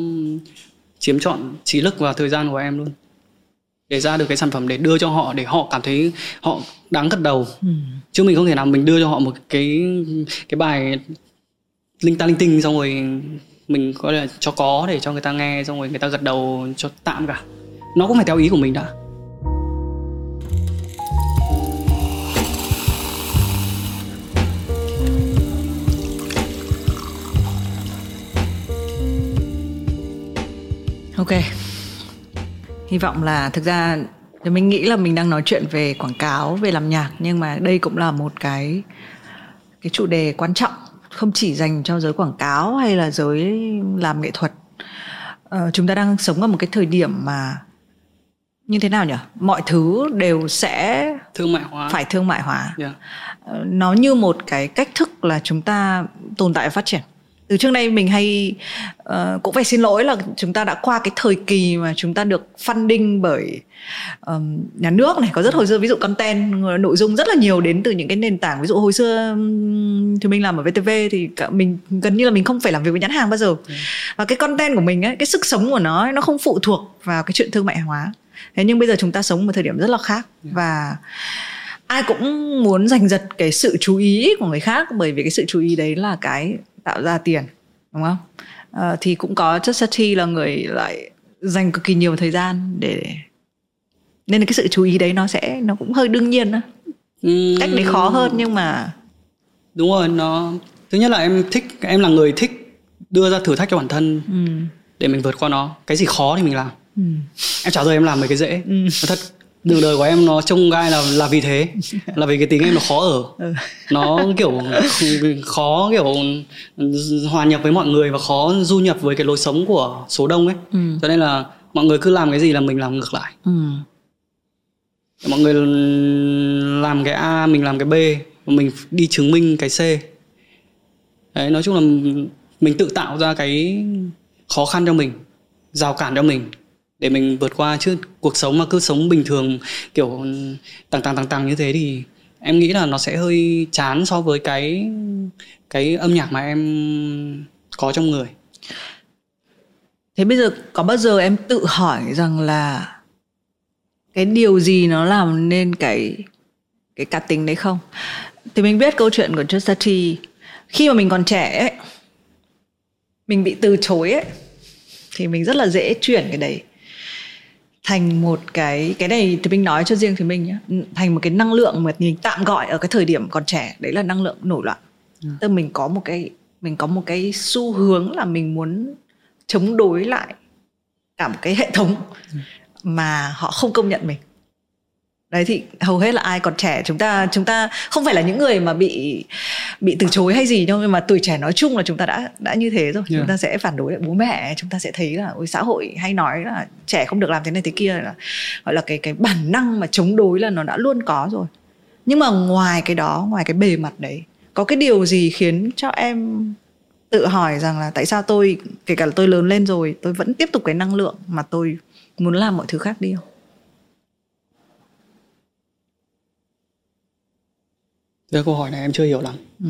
chiếm trọn trí lực và thời gian của em luôn, để ra được cái sản phẩm để đưa cho họ, để họ cảm thấy họ đáng gật đầu. Ừ. Chứ mình không thể nào mình đưa cho họ một cái cái bài linh ta linh tinh xong rồi mình có thể cho có để cho người ta nghe xong rồi người ta gật đầu cho tạm cả. Nó cũng phải theo ý của mình đã. Ok, hy vọng là thực ra mình nghĩ là mình đang nói chuyện về quảng cáo, về làm nhạc, nhưng mà đây cũng là một cái cái chủ đề quan trọng, không chỉ dành cho giới quảng cáo hay là giới làm nghệ thuật. Ờ, chúng ta đang sống ở một cái thời điểm mà như thế nào nhỉ? Mọi thứ đều sẽ thương mại hóa. Phải thương mại hóa. Yeah. Nó như một cái cách thức là chúng ta tồn tại và phát triển. Từ trước nay mình hay uh, cũng phải xin lỗi là chúng ta đã qua cái thời kỳ mà chúng ta được funding bởi um, nhà nước này. Có rất hồi xưa ví dụ content, nội dung rất là nhiều đến từ những cái nền tảng. Ví dụ hồi xưa thì mình làm ở vê tê vê thì cả mình gần như là mình không phải làm việc với nhãn hàng bao giờ. Ừ. Và cái content của mình ấy, cái sức sống của nó ấy, nó không phụ thuộc vào cái chuyện thương mại hóa. Thế nhưng bây giờ chúng ta sống một thời điểm rất là khác. Ừ. Và ai cũng muốn giành giật cái sự chú ý của người khác, bởi vì cái sự chú ý đấy là cái tạo ra tiền, đúng không? À, thì cũng có Justatee là người lại dành cực kỳ nhiều thời gian để, nên là cái sự chú ý đấy nó sẽ nó cũng hơi đương nhiên đó. Ừ. Cách đấy khó hơn nhưng mà đúng rồi, nó thứ nhất là em thích, em là người thích đưa ra thử thách cho bản thân, ừ. để mình vượt qua nó. Cái gì khó thì mình làm. Ừ. Em chả giờ em làm mấy cái dễ. Ừ. Thật đường đời của em nó trông gai là là vì thế, là vì cái tính em nó khó ở, ừ. nó kiểu khó kiểu hòa nhập với mọi người và khó du nhập với cái lối sống của số đông ấy. Ừ. Cho nên là mọi người cứ làm cái gì là mình làm ngược lại. Ừ. Mọi người làm cái A, mình làm cái B, mình đi chứng minh cái C. Đấy, nói chung là mình tự tạo ra cái khó khăn cho mình, rào cản cho mình để mình vượt qua. Chứ cuộc sống mà cứ sống bình thường kiểu tằng tằng tằng tằng như thế thì em nghĩ là nó sẽ hơi chán so với cái cái âm nhạc mà em có trong người. Thế bây giờ có bao giờ em tự hỏi rằng là cái điều gì nó làm nên cái cái cá tính đấy không? Thì mình biết câu chuyện của Justatee, khi mà mình còn trẻ ấy, mình bị từ chối ấy, thì mình rất là dễ chuyển cái đấy thành một cái cái này thì mình nói cho riêng thì mình nhé, thành một cái năng lượng mà mình tạm gọi ở cái thời điểm còn trẻ đấy là năng lượng nổi loạn. Ừ. Tức mình có một cái mình có một cái xu hướng là mình muốn chống đối lại cả một cái hệ thống mà họ không công nhận mình. Đấy, thì hầu hết là ai còn trẻ, chúng ta chúng ta không phải là những người mà bị bị từ chối hay gì đâu, nhưng mà tuổi trẻ nói chung là chúng ta đã đã như thế rồi. Yeah. Chúng ta sẽ phản đối lại bố mẹ, chúng ta sẽ thấy là ôi, xã hội hay nói là trẻ không được làm thế này thế kia, là gọi là cái cái bản năng mà chống đối là nó đã luôn có rồi. Nhưng mà ngoài cái đó, ngoài cái bề mặt đấy, có cái điều gì khiến cho em tự hỏi rằng là tại sao tôi, kể cả là tôi lớn lên rồi, tôi vẫn tiếp tục cái năng lượng mà tôi muốn làm mọi thứ khác đi không? Thế câu hỏi này em chưa hiểu lắm. Ừ.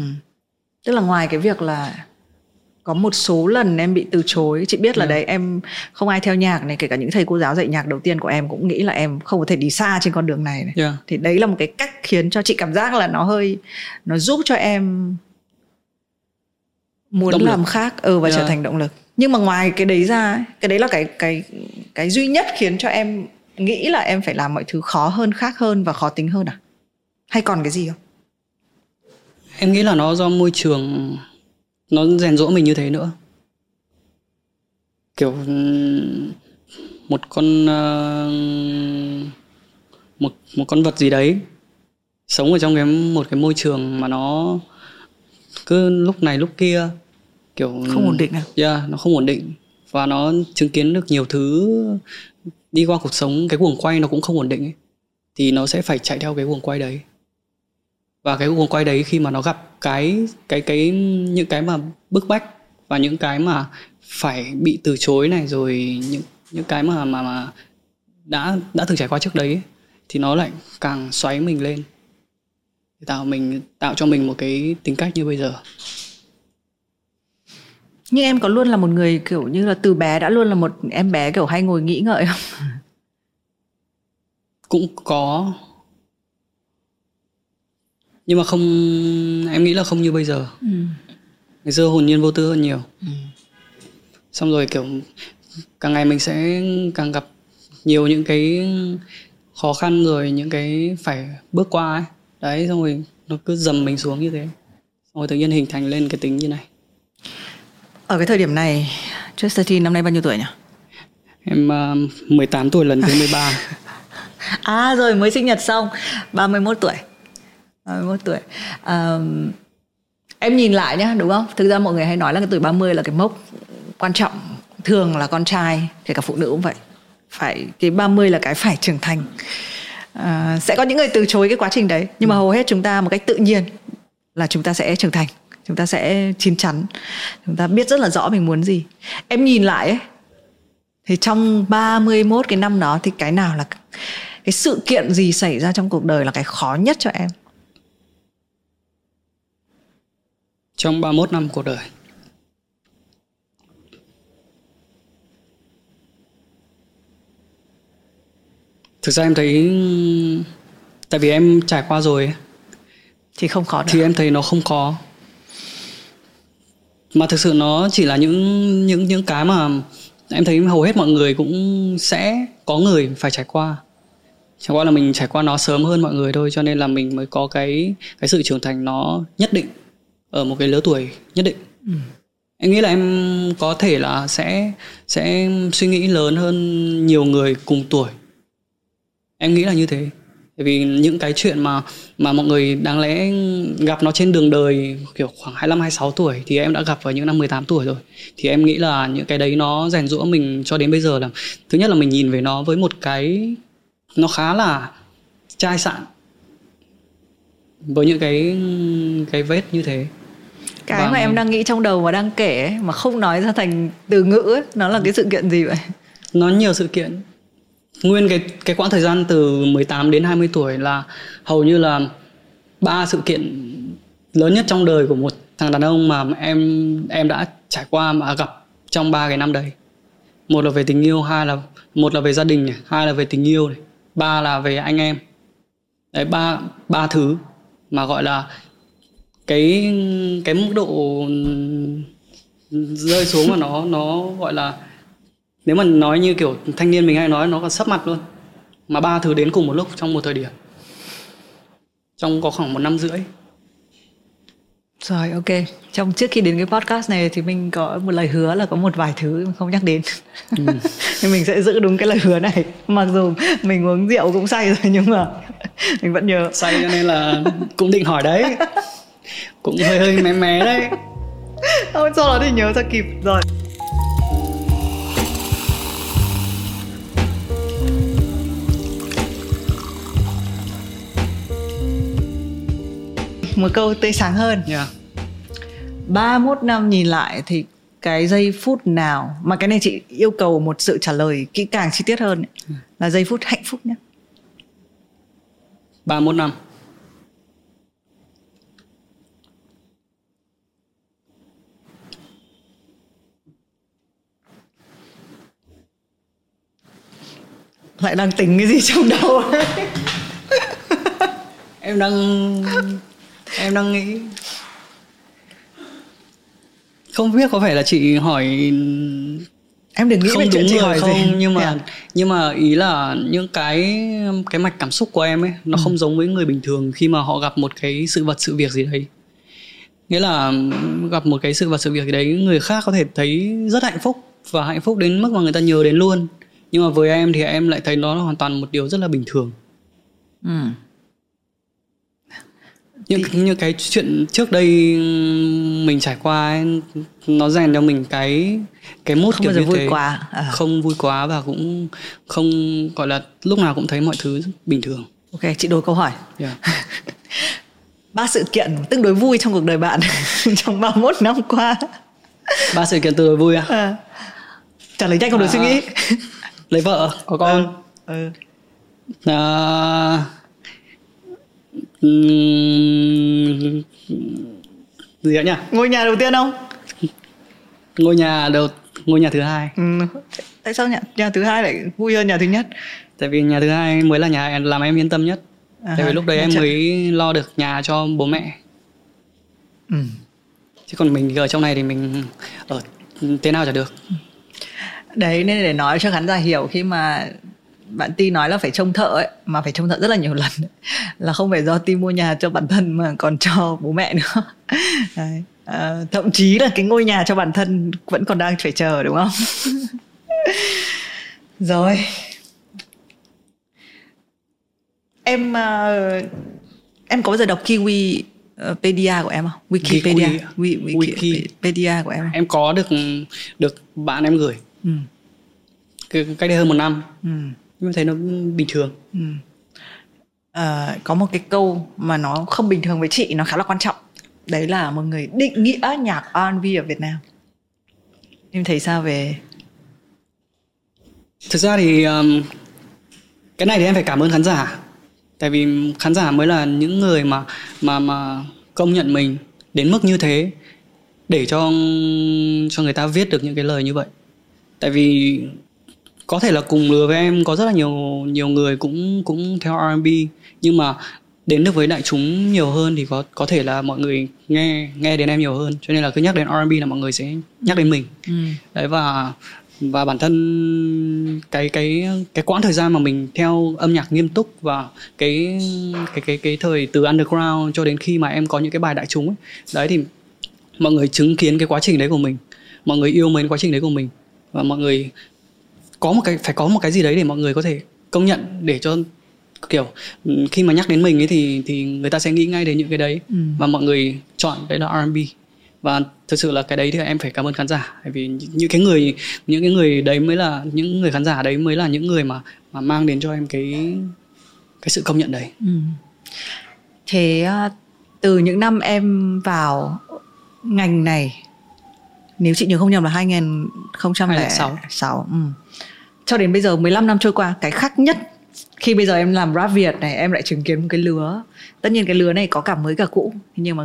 Tức là ngoài cái việc là có một số lần em bị từ chối, chị biết là ừ. đấy, em không ai theo nhạc này, kể cả những thầy cô giáo dạy nhạc đầu tiên của em cũng nghĩ là em không có thể đi xa trên con đường này, này. Yeah. Thì đấy là một cái cách khiến cho chị cảm giác là nó hơi, nó giúp cho em muốn làm khác ờ ừ, và yeah. trở thành động lực. Nhưng mà ngoài cái đấy ra ấy, cái đấy là cái cái cái duy nhất khiến cho em nghĩ là em phải làm mọi thứ khó hơn, khác hơn và khó tính hơn à? Hay còn cái gì không? Em nghĩ là nó do môi trường nó rèn giũa mình như thế nữa. Kiểu một con một một con vật gì đấy sống ở trong cái một cái môi trường mà nó cứ lúc này lúc kia, kiểu không ổn định à? Yeah, nó không ổn định và nó chứng kiến được nhiều thứ, đi qua cuộc sống, cái guồng quay nó cũng không ổn định ấy. Thì nó sẽ phải chạy theo cái guồng quay đấy. Và cái guồng quay đấy khi mà nó gặp cái cái cái những cái mà bức bách và những cái mà phải bị từ chối này, rồi những những cái mà mà mà đã đã từng trải qua trước đấy ấy, thì nó lại càng xoáy mình lên, tạo mình tạo cho mình một cái tính cách như bây giờ. Nhưng em có luôn là một người kiểu như là từ bé đã luôn là một em bé kiểu hay ngồi nghĩ ngợi không? Cũng có. Nhưng mà không, em nghĩ là không như bây giờ. Ừ. Ngày xưa hồn nhiên vô tư hơn nhiều. Ừ. Xong rồi kiểu càng ngày mình sẽ càng gặp nhiều những cái khó khăn, rồi những cái phải bước qua ấy. Đấy, xong rồi nó cứ dầm mình xuống như thế. Xong rồi tự nhiên hình thành lên cái tính như này. Ở cái thời điểm này, Justatee năm nay bao nhiêu tuổi nhỉ? Em uh, mười tám tuổi lần thứ mười ba. À rồi, mới sinh nhật xong, ba mươi mốt tuổi. ba mươi mốt tuổi. À, em nhìn lại nhá, đúng không? Thực ra mọi người hay nói là cái tuổi ba mươi là cái mốc quan trọng. Thường là con trai, kể cả phụ nữ cũng vậy. Phải, cái ba mươi là cái phải trưởng thành. À, sẽ có những người từ chối cái quá trình đấy. Nhưng mà hầu hết chúng ta một cách tự nhiên là chúng ta sẽ trưởng thành. Chúng ta sẽ chín chắn. Chúng ta biết rất là rõ mình muốn gì. Em nhìn lại ấy, thì trong ba mươi mốt cái năm đó thì cái nào là... cái sự kiện gì xảy ra trong cuộc đời là cái khó nhất cho em? Trong ba mươi mốt năm cuộc đời, thực ra em thấy, tại vì em trải qua rồi thì không khó nữa. Thì em thấy nó không khó, mà thực sự nó chỉ là những những những cái mà em thấy hầu hết mọi người cũng sẽ có người phải trải qua. Chẳng qua là mình trải qua nó sớm hơn mọi người thôi, cho nên là mình mới có cái cái sự trưởng thành nó nhất định ở một cái lứa tuổi nhất định. Ừ. Em nghĩ là em có thể là sẽ sẽ suy nghĩ lớn hơn nhiều người cùng tuổi. Em nghĩ là như thế. Bởi vì những cái chuyện mà mà mọi người đáng lẽ gặp nó trên đường đời kiểu khoảng hai mươi lăm hai mươi sáu tuổi thì em đã gặp vào những năm mười tám tuổi rồi. Thì em nghĩ là những cái đấy nó rèn giũa mình cho đến bây giờ là, thứ nhất là mình nhìn về nó với một cái nó khá là chai sạn, với những cái cái vết như thế. Cái và mà em đang nghĩ trong đầu và đang kể ấy, mà không nói ra thành từ ngữ ấy, nó là cái sự kiện gì vậy? Nó nhiều sự kiện. Nguyên cái cái quãng thời gian từ mười tám đến hai mươi tuổi là hầu như là ba sự kiện lớn nhất trong đời của một thằng đàn ông mà em em đã trải qua mà gặp trong ba cái năm đấy. Một là về tình yêu, hai là một là về gia đình này, hai là về tình yêu này, ba là về anh em. Đấy, ba ba thứ mà gọi là cái cái mức độ rơi xuống mà nó nó gọi là, nếu mà nói như kiểu thanh niên mình hay nói, nó còn sấp mặt luôn. Mà ba thứ đến cùng một lúc trong một thời điểm, trong có khoảng một năm rưỡi. Rồi, ok. Trong trước khi đến cái podcast này thì mình có một lời hứa là có một vài thứ mình không nhắc đến. Ừ. Nhưng mình sẽ giữ đúng cái lời hứa này. Mặc dù mình uống rượu cũng say rồi nhưng mà mình vẫn nhớ. Say cho nên là cũng định hỏi đấy. Cũng hơi hơi mé mé đấy. Không, sau đó thì nhớ ra kịp rồi. Một câu tươi sáng hơn. Yeah. ba mươi mốt năm nhìn lại thì cái giây phút nào, mà cái này chị yêu cầu một sự trả lời kỹ càng chi tiết hơn, là giây phút hạnh phúc nhé. ba mươi mốt năm. Lại đang tính cái gì trong đầu ấy. Em đang... Em đang nghĩ. Không biết có phải là chị hỏi em đừng nghĩ không đúng người không gì. Nhưng mà yeah. Nhưng mà ý là những cái Cái mạch cảm xúc của em ấy nó ừ. không giống với người bình thường khi mà họ gặp một cái sự vật sự việc gì đấy. Nghĩa là gặp một cái sự vật sự việc gì đấy, người khác có thể thấy rất hạnh phúc và hạnh phúc đến mức mà người ta nhớ đến luôn. Nhưng mà với em thì em lại thấy nó hoàn toàn một điều rất là bình thường. Ừ. Những, những cái chuyện trước đây mình trải qua ấy, nó rèn cho mình cái cái mood kiểu như vui thế quá. À. Không vui quá và cũng không gọi là lúc nào cũng thấy mọi thứ bình thường. Ok, chị đổi câu hỏi. Yeah. Ba sự kiện tương đối vui trong cuộc đời bạn trong ba mươi mốt năm qua. Ba sự kiện tương đối vui à? À. Trả lời nhanh không à, được suy nghĩ. Lấy vợ, có con. Ừ. Ừ. À... gì nhỉ? Ngôi nhà đầu tiên không? Ngôi nhà đầu ngôi nhà thứ hai. Ừ. Tại sao nhà nhà thứ hai lại vui hơn nhà thứ nhất? Tại vì nhà thứ hai mới là nhà làm em yên tâm nhất. À, tại vì lúc đấy em chắc... mới lo được nhà cho bố mẹ. Ừ. Chứ còn mình ở trong này thì mình ở thế nào chả được. Đấy, nên để nói cho khán giả hiểu, khi mà bạn Ti nói là phải trông thợ ấy, mà phải trông thợ rất là nhiều lần ấy, là không phải do Ti mua nhà cho bản thân mà còn cho bố mẹ nữa. Đấy. À, thậm chí là cái ngôi nhà cho bản thân vẫn còn đang phải chờ, đúng không? Rồi. Em uh, em có bao giờ đọc Kiwipedia của em không? Wikipedia. Wiki. Wikipedia của em. Em có được được bạn em gửi. Ừ. Cách đây hơn một năm. Ừ. Nhưng thấy nó bình thường. Ừ. À, có một cái câu mà nó không bình thường với chị, nó khá là quan trọng. Đấy là một người định nghĩa nhạc R and B ở Việt Nam. Em thấy sao về? Thực ra thì um, cái này thì em phải cảm ơn khán giả. Tại vì khán giả mới là những người mà mà mà công nhận mình đến mức như thế để cho cho người ta viết được những cái lời như vậy. Tại vì có thể là cùng lứa với em có rất là nhiều nhiều người cũng cũng theo R and B, nhưng mà đến được với đại chúng nhiều hơn thì có có thể là mọi người nghe nghe đến em nhiều hơn, cho nên là cứ nhắc đến R and B là mọi người sẽ nhắc đến mình. Ừ. Đấy, và và bản thân cái cái cái quãng thời gian mà mình theo âm nhạc nghiêm túc và cái cái cái cái thời từ underground cho đến khi mà em có những cái bài đại chúng ấy, đấy thì mọi người chứng kiến cái quá trình đấy của mình, mọi người yêu mến quá trình đấy của mình và mọi người có một cái phải có một cái gì đấy để mọi người có thể công nhận, để cho kiểu khi mà nhắc đến mình ấy thì thì người ta sẽ nghĩ ngay đến những cái đấy. Ừ. Và mọi người chọn đấy là R and B, và thực sự là cái đấy thì em phải cảm ơn khán giả, bởi vì những cái người những cái người đấy mới là những người khán giả đấy mới là những người mà mà mang đến cho em cái cái sự công nhận đấy. Ừ. Thế từ những năm em vào ngành này, nếu chị nhớ không nhầm là hai nghìn không trăm lẻ sáu, ừ, cho đến bây giờ mười lăm năm trôi qua, cái khác nhất khi bây giờ em làm Rap Việt này, em lại chứng kiến một cái lứa, tất nhiên cái lứa này có cả mới cả cũ, nhưng mà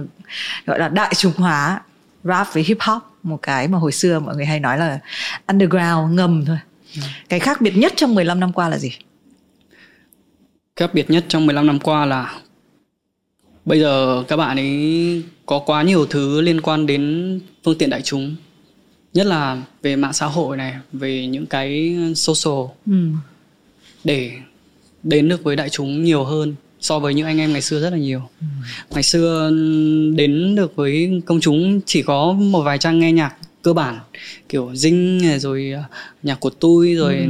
gọi là đại chúng hóa rap với hip hop, một cái mà hồi xưa mọi người hay nói là underground, ngầm thôi. Ừ. Cái khác biệt nhất trong mười lăm năm qua là gì? Khác biệt nhất trong mười lăm năm qua là bây giờ các bạn ấy có quá nhiều thứ liên quan đến phương tiện đại chúng, nhất là về mạng xã hội này, về những cái social. Ừ. Để đến được với đại chúng nhiều hơn so với những anh em ngày xưa rất là nhiều. Ừ. Ngày xưa đến được với công chúng chỉ có một vài trang nghe nhạc cơ bản, kiểu Zing rồi Nhạc Của Tôi rồi ừ.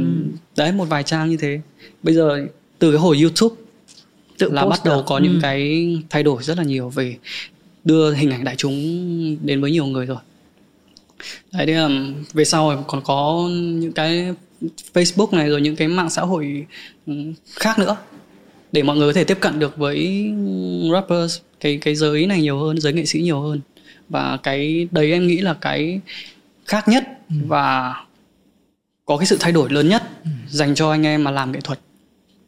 đấy, một vài trang như thế. Bây giờ từ cái hồi YouTube tự là bắt đầu à? có ừ. những cái thay đổi rất là nhiều về đưa hình ảnh đại chúng đến với nhiều người rồi. Đấy, là về sau còn có những cái Facebook này rồi những cái mạng xã hội khác nữa để mọi người có thể tiếp cận được với rappers, cái cái giới này nhiều hơn, giới nghệ sĩ nhiều hơn. Và cái đấy em nghĩ là cái khác nhất ừ. và có cái sự thay đổi lớn nhất ừ. dành cho anh em mà làm nghệ thuật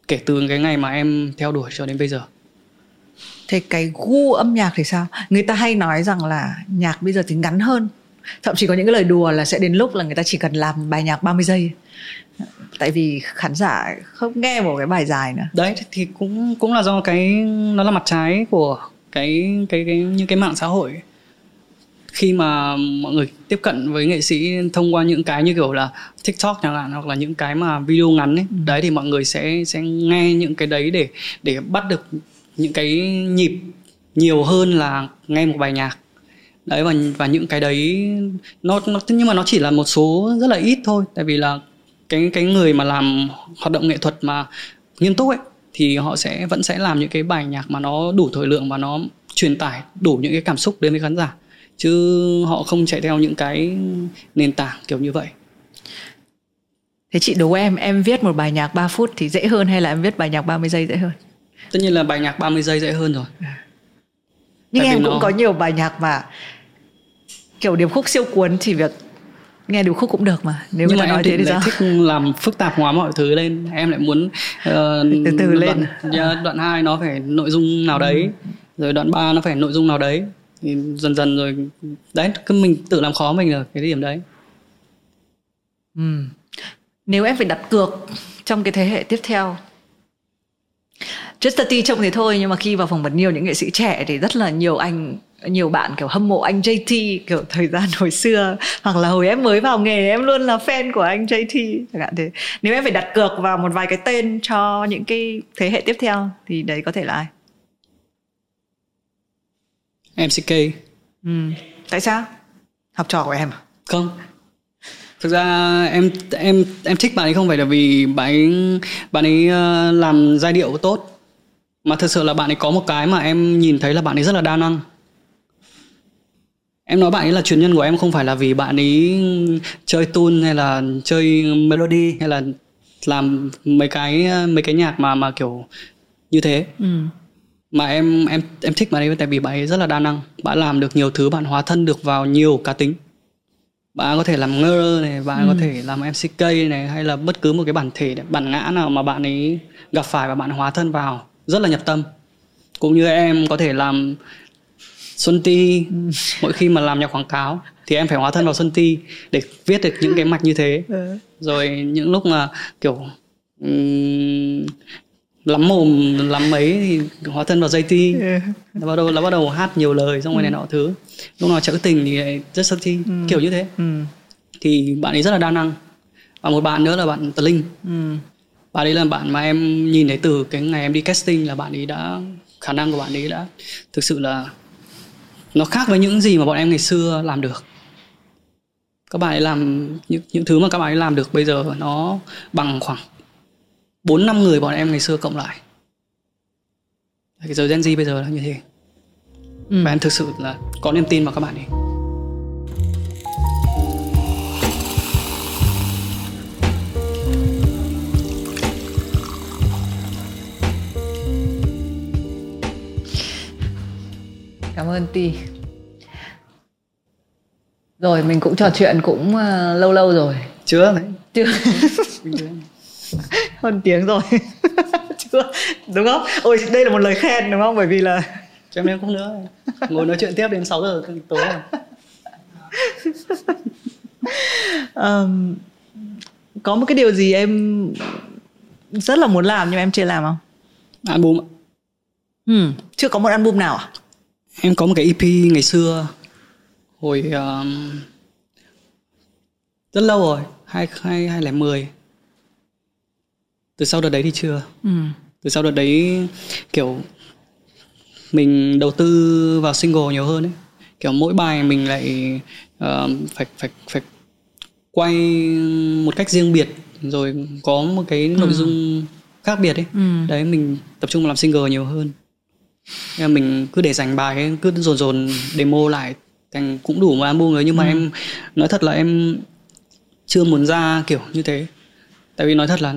kể từ cái ngày mà em theo đuổi cho đến bây giờ. Thế cái gu âm nhạc thì sao? Người ta hay nói rằng là nhạc bây giờ thì ngắn hơn. Thậm chí có những cái lời đùa là sẽ đến lúc là người ta chỉ cần làm bài nhạc ba mươi giây, tại vì khán giả không nghe một cái bài dài nữa. Đấy thì cũng cũng là do cái nó là mặt trái của cái cái cái những cái mạng xã hội, khi mà mọi người tiếp cận với nghệ sĩ thông qua những cái như kiểu là TikTok chẳng hạn, hoặc là những cái mà video ngắn ấy. Đấy thì mọi người sẽ sẽ nghe những cái đấy để để bắt được những cái nhịp nhiều hơn là nghe một bài nhạc. Đấy, và và những cái đấy nó, nó nhưng mà nó chỉ là một số rất là ít thôi, tại vì là cái cái người mà làm hoạt động nghệ thuật mà nghiêm túc ấy thì họ sẽ vẫn sẽ làm những cái bài nhạc mà nó đủ thời lượng và nó truyền tải đủ những cái cảm xúc đến với khán giả, chứ họ không chạy theo những cái nền tảng kiểu như vậy. Thế chị đố em, em viết một bài nhạc ba phút thì dễ hơn hay là em viết bài nhạc ba mươi giây dễ hơn? Tất nhiên là bài nhạc ba mươi giây dễ hơn rồi. Nhưng em nó... cũng có nhiều bài nhạc mà kiểu điệp khúc siêu cuốn, chỉ việc nghe điệp khúc cũng được mà. Nếu người ta nói thế thì sao? Thích làm phức tạp hóa mọi thứ lên. Em lại muốn uh, từ từ lên. Đoạn hai nó phải nội dung nào đấy, ừ. rồi đoạn ba nó phải nội dung nào đấy. Thì dần dần rồi đấy, cứ mình tự làm khó mình ở cái điểm đấy. Ừ. Nếu em phải đặt cược trong cái thế hệ tiếp theo, Justatee trông thế thôi, nhưng mà khi vào phỏng vấn nhiều những nghệ sĩ trẻ thì rất là nhiều anh, nhiều bạn kiểu hâm mộ anh gi tê kiểu thời gian hồi xưa, hoặc là hồi em mới vào nghề em luôn là fan của anh gi tê chẳng hạn thế. Nếu em phải đặt cược vào một vài cái tên cho những cái thế hệ tiếp theo thì đấy có thể là ai? em xê ca. Ừ. Tại sao? Học trò của em à? Không. Thực ra em em em thích bạn ấy không phải là vì bạn ấy, bạn ấy làm giai điệu tốt, mà thực sự là bạn ấy có một cái mà em nhìn thấy là bạn ấy rất là đa năng. Em nói bạn ấy là truyền nhân của em không phải là vì bạn ấy chơi tune hay là chơi melody hay là làm mấy cái mấy cái nhạc mà mà kiểu như thế. Ừ. Mà em em em thích bạn ấy tại vì bạn ấy rất là đa năng, bạn làm được nhiều thứ, bạn hóa thân được vào nhiều cá tính. Bạn có thể làm ngơ này, bạn ừ. có thể làm em xê ca này, hay là bất cứ một cái bản thể, bản ngã nào mà bạn ấy gặp phải và bạn hóa thân vào rất là nhập tâm. Cũng như em có thể làm Xuân Ti, ừ. mỗi khi mà làm nhạc quảng cáo thì em phải hóa thân vào Xuân Ti để viết được những cái mạch như thế. Ừ. Rồi những lúc mà kiểu um, lắm mồm lắm mấy thì hóa thân vào gi tê, yeah. là bắt đầu là bắt đầu hát nhiều lời xong rồi này nọ thứ, lúc nào trữ tình thì rất sân thi, ừ. kiểu như thế. Ừ. Thì bạn ấy rất là đa năng. Và một bạn nữa là bạn Tân Linh. Ừ. Bạn ấy là bạn mà em nhìn thấy từ cái ngày em đi casting là bạn ấy đã, khả năng của bạn ấy đã thực sự là nó khác với những gì mà bọn em ngày xưa làm được. Các bạn ấy làm những những thứ mà các bạn ấy làm được bây giờ nó bằng khoảng bốn năm người bọn em ngày xưa cộng lại. Cái giới Gen Z bây giờ là như thế. Ừ. Và em thực sự là có niềm tin vào các bạn ấy. Cảm ơn Ti. Rồi mình cũng trò chuyện cũng uh, lâu lâu rồi. Chưa đấy. Chưa. Hơn tiếng rồi. Chưa, đúng không? Ôi, đây là một lời khen đúng không? Bởi vì là cho em cũng nữa ngồi nói chuyện tiếp đến sáu giờ tối rồi. um, Có một cái điều gì em rất là muốn làm nhưng mà em chưa làm không? Album ạ? Ừ, chưa có một album nào à? Em có một cái e pê ngày xưa hồi um, rất lâu rồi, hai nghìn không trăm mười. Từ sau đợt đấy thì chưa. Ừ. Từ sau đợt đấy kiểu mình đầu tư vào single nhiều hơn ấy. Kiểu mỗi bài mình lại uh, phải phải phải quay một cách riêng biệt, rồi có một cái nội ừ. dung khác biệt ấy. Ừ. Đấy, mình tập trung vào làm single nhiều hơn. Nên mình cứ để dành bài ấy, cứ dồn dồn demo lại thành cũng đủ mà album rồi, nhưng mà ừ. em nói thật là em chưa muốn ra kiểu như thế. Tại vì nói thật là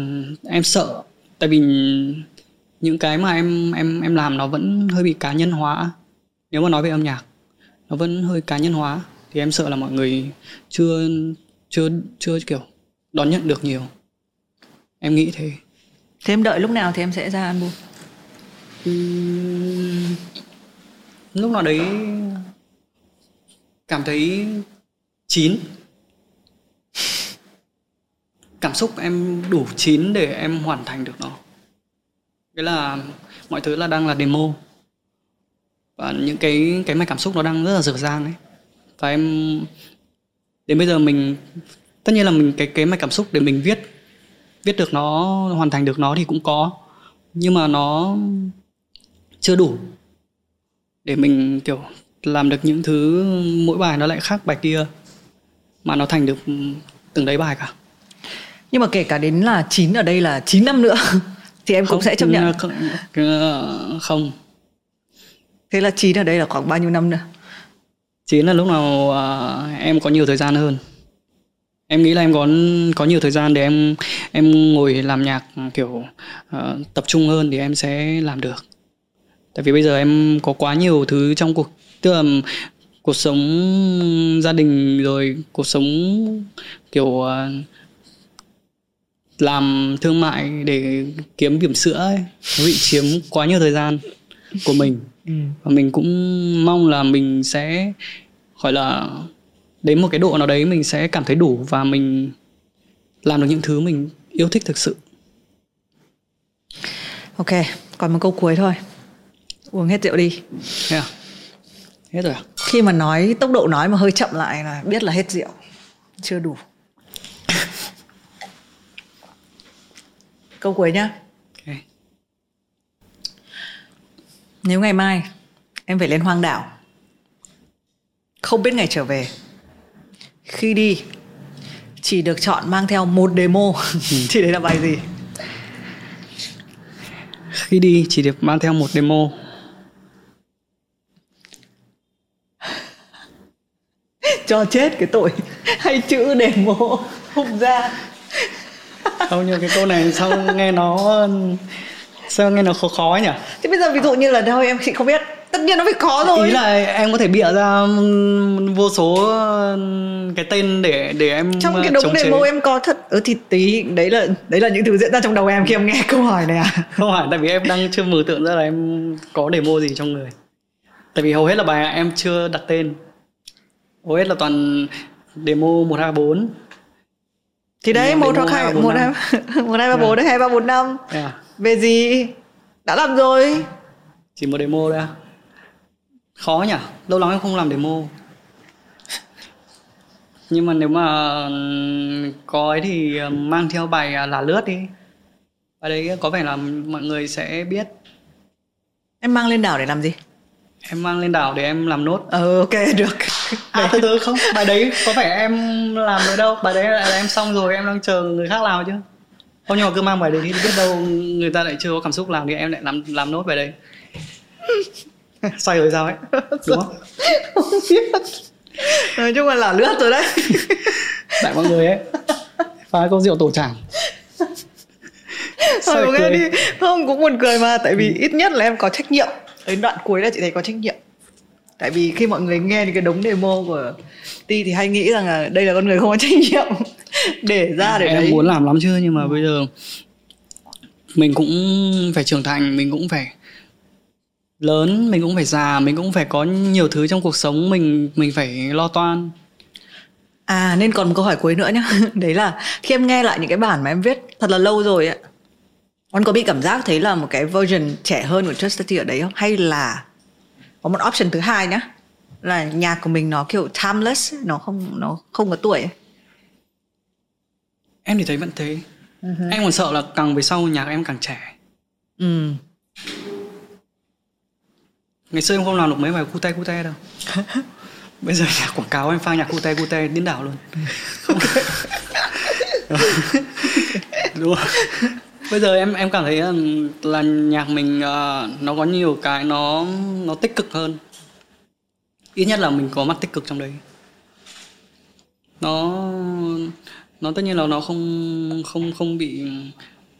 em sợ, tại vì những cái mà em em em làm nó vẫn hơi bị cá nhân hóa. Nếu mà nói về âm nhạc, nó vẫn hơi cá nhân hóa thì em sợ là mọi người chưa chưa chưa kiểu đón nhận được nhiều. Em nghĩ thế. Thế em đợi lúc nào thì em sẽ ra album? Uhm, lúc nào đấy cảm thấy chín. Cảm xúc em đủ chín để em hoàn thành được nó. Cái là mọi thứ là đang là demo. Và những cái cái mạch cảm xúc nó đang rất là dở dang ấy. Và em đến bây giờ mình, tất nhiên là mình cái cái mạch cảm xúc để mình viết viết được nó, hoàn thành được nó thì cũng có, nhưng mà nó chưa đủ để mình kiểu làm được những thứ, mỗi bài nó lại khác bài kia mà nó thành được từng đấy bài cả. Nhưng mà kể cả đến là chín ở đây là chín năm nữa thì em không, cũng sẽ chấp nhận. Không, thế là chín ở đây là khoảng bao nhiêu năm nữa? Chín là lúc nào à, em có nhiều thời gian hơn. Em nghĩ là em có có nhiều thời gian để em em ngồi làm nhạc kiểu uh, tập trung hơn thì em sẽ làm được. Tại vì bây giờ em có quá nhiều thứ trong cuộc, tức là cuộc sống gia đình rồi cuộc sống kiểu uh, làm thương mại để kiếm bỉm sữa ấy, nó bị chiếm quá nhiều thời gian của mình. Ừ. Và mình cũng mong là mình sẽ gọi là đến một cái độ nào đấy mình sẽ cảm thấy đủ và mình làm được những thứ mình yêu thích thực sự. Ok, còn một câu cuối thôi. Uống hết rượu đi. Yeah. Hết rồi à? Khi mà nói tốc độ nói mà hơi chậm lại là biết là hết rượu, chưa đủ. Câu cuối nhá. Okay. Nếu ngày mai em phải lên hoang đảo, không biết ngày trở về, khi đi chỉ được chọn mang theo một demo ừ. thì đấy là bài gì? Khi đi chỉ được mang theo một demo. Cho chết cái tội hay chữ demo không ra. Không, nhưng cái câu này sao nghe nó sao nghe nó khó khó ấy nhỉ? Thế bây giờ ví dụ như là thôi em chị không biết, tất nhiên nó phải khó rồi. Ý là em có thể bịa ra vô số cái tên để để em trong cái đống demo chế. Em có thật ừ, thì tí đấy là đấy là những thứ diễn ra trong đầu em khi em nghe câu hỏi này à? Không phải, tại vì em đang chưa mường tượng ra là em có demo gì trong người. Tại vì hầu hết là bài em chưa đặt tên, hầu hết là toàn demo một hai bốn. Thì đấy, một hoặc hai, một hai, một hai ba bốn, hai ba bốn năm. Về gì? Đã làm rồi. Chỉ một demo thôi à? Khó nhỉ? Lâu lắm em không làm demo. Nhưng mà nếu mà có ấy thì mang theo bài Là Lướt đi. Ở đấy có vẻ là mọi người sẽ biết. Em mang lên đảo để làm gì? Em mang lên đảo để em làm nốt. Ờ ok, được. À từ từ, không, bài đấy có phải em làm nữa đâu. Bài đấy là em xong rồi, em đang chờ người khác làm chứ. Không, nhưng mà cứ mang bài đấy đi, biết đâu người ta lại chưa có cảm xúc làm thì em lại làm làm nốt bài đấy. Xoay rồi sao ấy, đúng không? Không biết. Nói chung là Là Lướt rồi đấy. Đại mọi người ấy, phá công rượu tổ tràng. Thôi ok cười. Đi. Không, cũng buồn cười mà. Tại vì ừ. ít nhất là em có trách nhiệm. Đến đoạn cuối là chị thấy có trách nhiệm. Tại vì khi mọi người nghe cái đống demo của Ti thì hay nghĩ rằng là đây là con người không có trách nhiệm. Để ra à, để em đấy. Em muốn làm lắm chứ, nhưng mà ừ. bây giờ mình cũng phải trưởng thành, mình cũng phải lớn, mình cũng phải già, mình cũng phải có nhiều thứ trong cuộc sống mình mình phải lo toan. À nên còn một câu hỏi cuối nữa nhá. Đấy là khi em nghe lại những cái bản mà em viết thật là lâu rồi ấy, con có bị cảm giác thấy là một cái version trẻ hơn của Justatee ở đấy không? Hay là có một option thứ hai nhá, là nhạc của mình nó kiểu timeless, nó không nó không có tuổi ấy. Em thì thấy vẫn thế. Uh-huh. Em còn sợ là càng về sau nhạc em càng trẻ. Ừ. Ngày xưa em không làm được mấy bài cute cute đâu. Bây giờ nhà quảng cáo em phang nhạc cute cute điên đảo luôn. Đúng rồi. Bây giờ em em cảm thấy là, là nhạc mình uh, nó có nhiều cái nó nó tích cực hơn. Ít nhất là mình có mặt tích cực trong đấy. Nó nó tất nhiên là nó không không không bị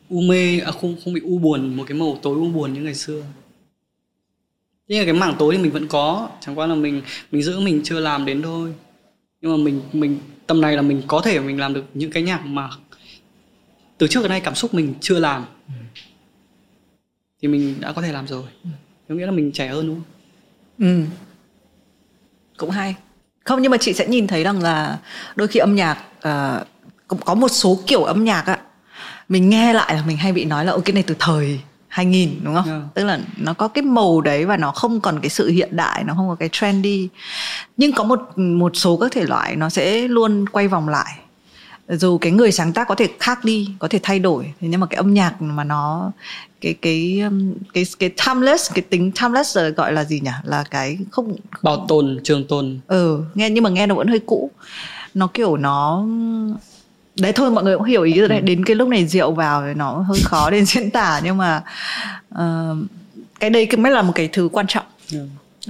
u mê, à, không không bị u buồn, một cái màu tối u buồn như ngày xưa. Nhưng mà cái mảng tối thì mình vẫn có, chẳng qua là mình mình giữ mình chưa làm đến thôi. Nhưng mà mình mình tầm này là mình có thể mình làm được những cái nhạc mà từ trước đến nay cảm xúc mình chưa làm, ừ. thì mình đã có thể làm rồi. Ừ. Có nghĩa là mình trẻ hơn đúng không? Ừ. Cũng hay. Không, nhưng mà chị sẽ nhìn thấy rằng là đôi khi âm nhạc uh, có một số kiểu âm nhạc ạ, mình nghe lại là mình hay bị nói là ô cái này từ thời hai nghìn đúng không? Yeah. Tức là nó có cái màu đấy và nó không còn cái sự hiện đại, nó không có cái trendy. Nhưng có một một số các thể loại nó sẽ luôn quay vòng lại. Dù cái người sáng tác có thể khác đi, có thể thay đổi, nhưng mà cái âm nhạc mà nó cái cái cái cái timeless, cái tính timeless gọi là gì nhỉ? Là cái không, không... bảo tồn, trường tồn. Ừ, nghe nhưng mà nghe nó vẫn hơi cũ. Nó kiểu nó đấy thôi, mọi người cũng hiểu ý rồi đấy. Đến cái lúc này rượu vào thì nó hơi khó để diễn tả, nhưng mà uh, cái đây mới là một cái thứ quan trọng.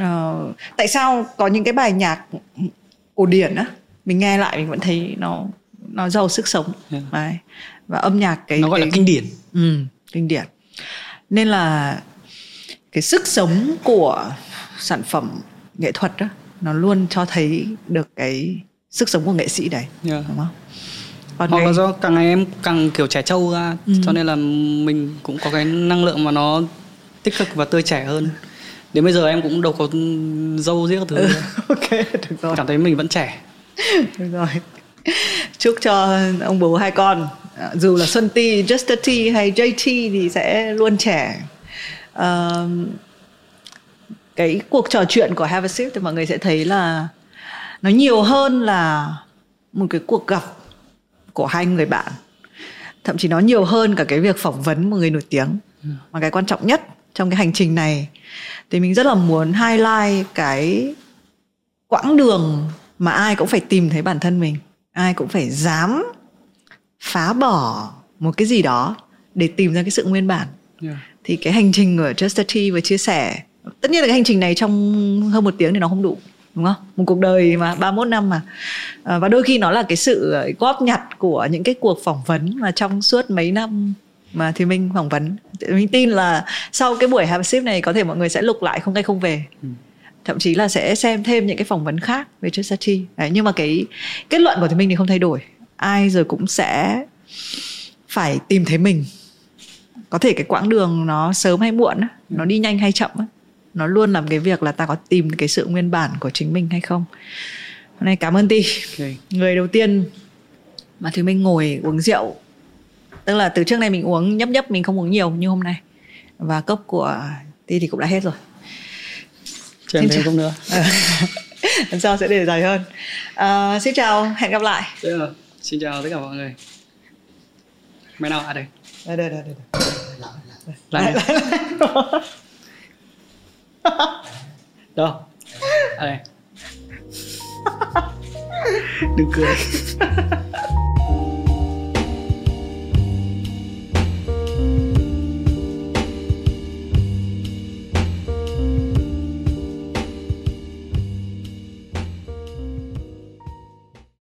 Uh, tại sao có những cái bài nhạc cổ điển á, mình nghe lại mình vẫn thấy nó nó giàu sức sống. Yeah. Đấy. Và âm nhạc cái nó gọi cái... là kinh điển. Ừ, kinh điển. Nên là cái sức sống của sản phẩm nghệ thuật đó, nó luôn cho thấy được cái sức sống của nghệ sĩ đấy. Yeah. Đúng không? Còn hoặc ngày... là do càng ngày em càng kiểu trẻ trâu ra, ừ. cho nên là mình cũng có cái năng lượng mà nó tích cực và tươi trẻ hơn. Đến bây giờ em cũng đâu có râu riết các thứ. Ừ, ok, được rồi. Cảm thấy mình vẫn trẻ. Được rồi. Chúc cho ông bố hai con, dù là Xuân Ti, Justatee hay J T thì sẽ luôn trẻ. uh, Cái cuộc trò chuyện của Have a Sip thì mọi người sẽ thấy là nó nhiều hơn là một cái cuộc gặp của hai người bạn. Thậm chí nó nhiều hơn cả cái việc phỏng vấn một người nổi tiếng. Mà cái quan trọng nhất trong cái hành trình này thì mình rất là muốn highlight cái quãng đường mà ai cũng phải tìm thấy bản thân mình, ai cũng phải dám phá bỏ một cái gì đó để tìm ra cái sự nguyên bản. Yeah. Thì cái hành trình của Justatee vừa chia sẻ, tất nhiên là cái hành trình này trong hơn một tiếng thì nó không đủ, đúng không? Một cuộc đời mà ba mươi mốt năm mà. À, và đôi khi nó là cái sự góp nhặt của những cái cuộc phỏng vấn mà trong suốt mấy năm mà thì mình phỏng vấn. Mình tin là sau cái buổi Have a Sip này có thể mọi người sẽ lục lại Không Cay Không Về. Ừ. Thậm chí là sẽ xem thêm những cái phỏng vấn khác về Justatee. Nhưng mà cái kết luận của thì mình thì không thay đổi. Ai rồi cũng sẽ phải tìm thấy mình. Có thể cái quãng đường nó sớm hay muộn, nó đi nhanh hay chậm, nó luôn làm cái việc là ta có tìm cái sự nguyên bản của chính mình hay không. Hôm nay cảm ơn Ti. Okay. Người đầu tiên mà thì mình ngồi uống rượu. Tức là từ trước này mình uống nhấp nhấp, mình không uống nhiều như hôm nay. Và cốc của Ti thì cũng đã hết rồi. Chuyện thêm cũng nữa. Lần sau sẽ để dài hơn. À, xin chào, hẹn gặp lại. Được. Xin chào tất cả mọi người. Mày nào à đây? Đây đây đây đây. Lại lại lại. Đâu? À đây. Đừng cười.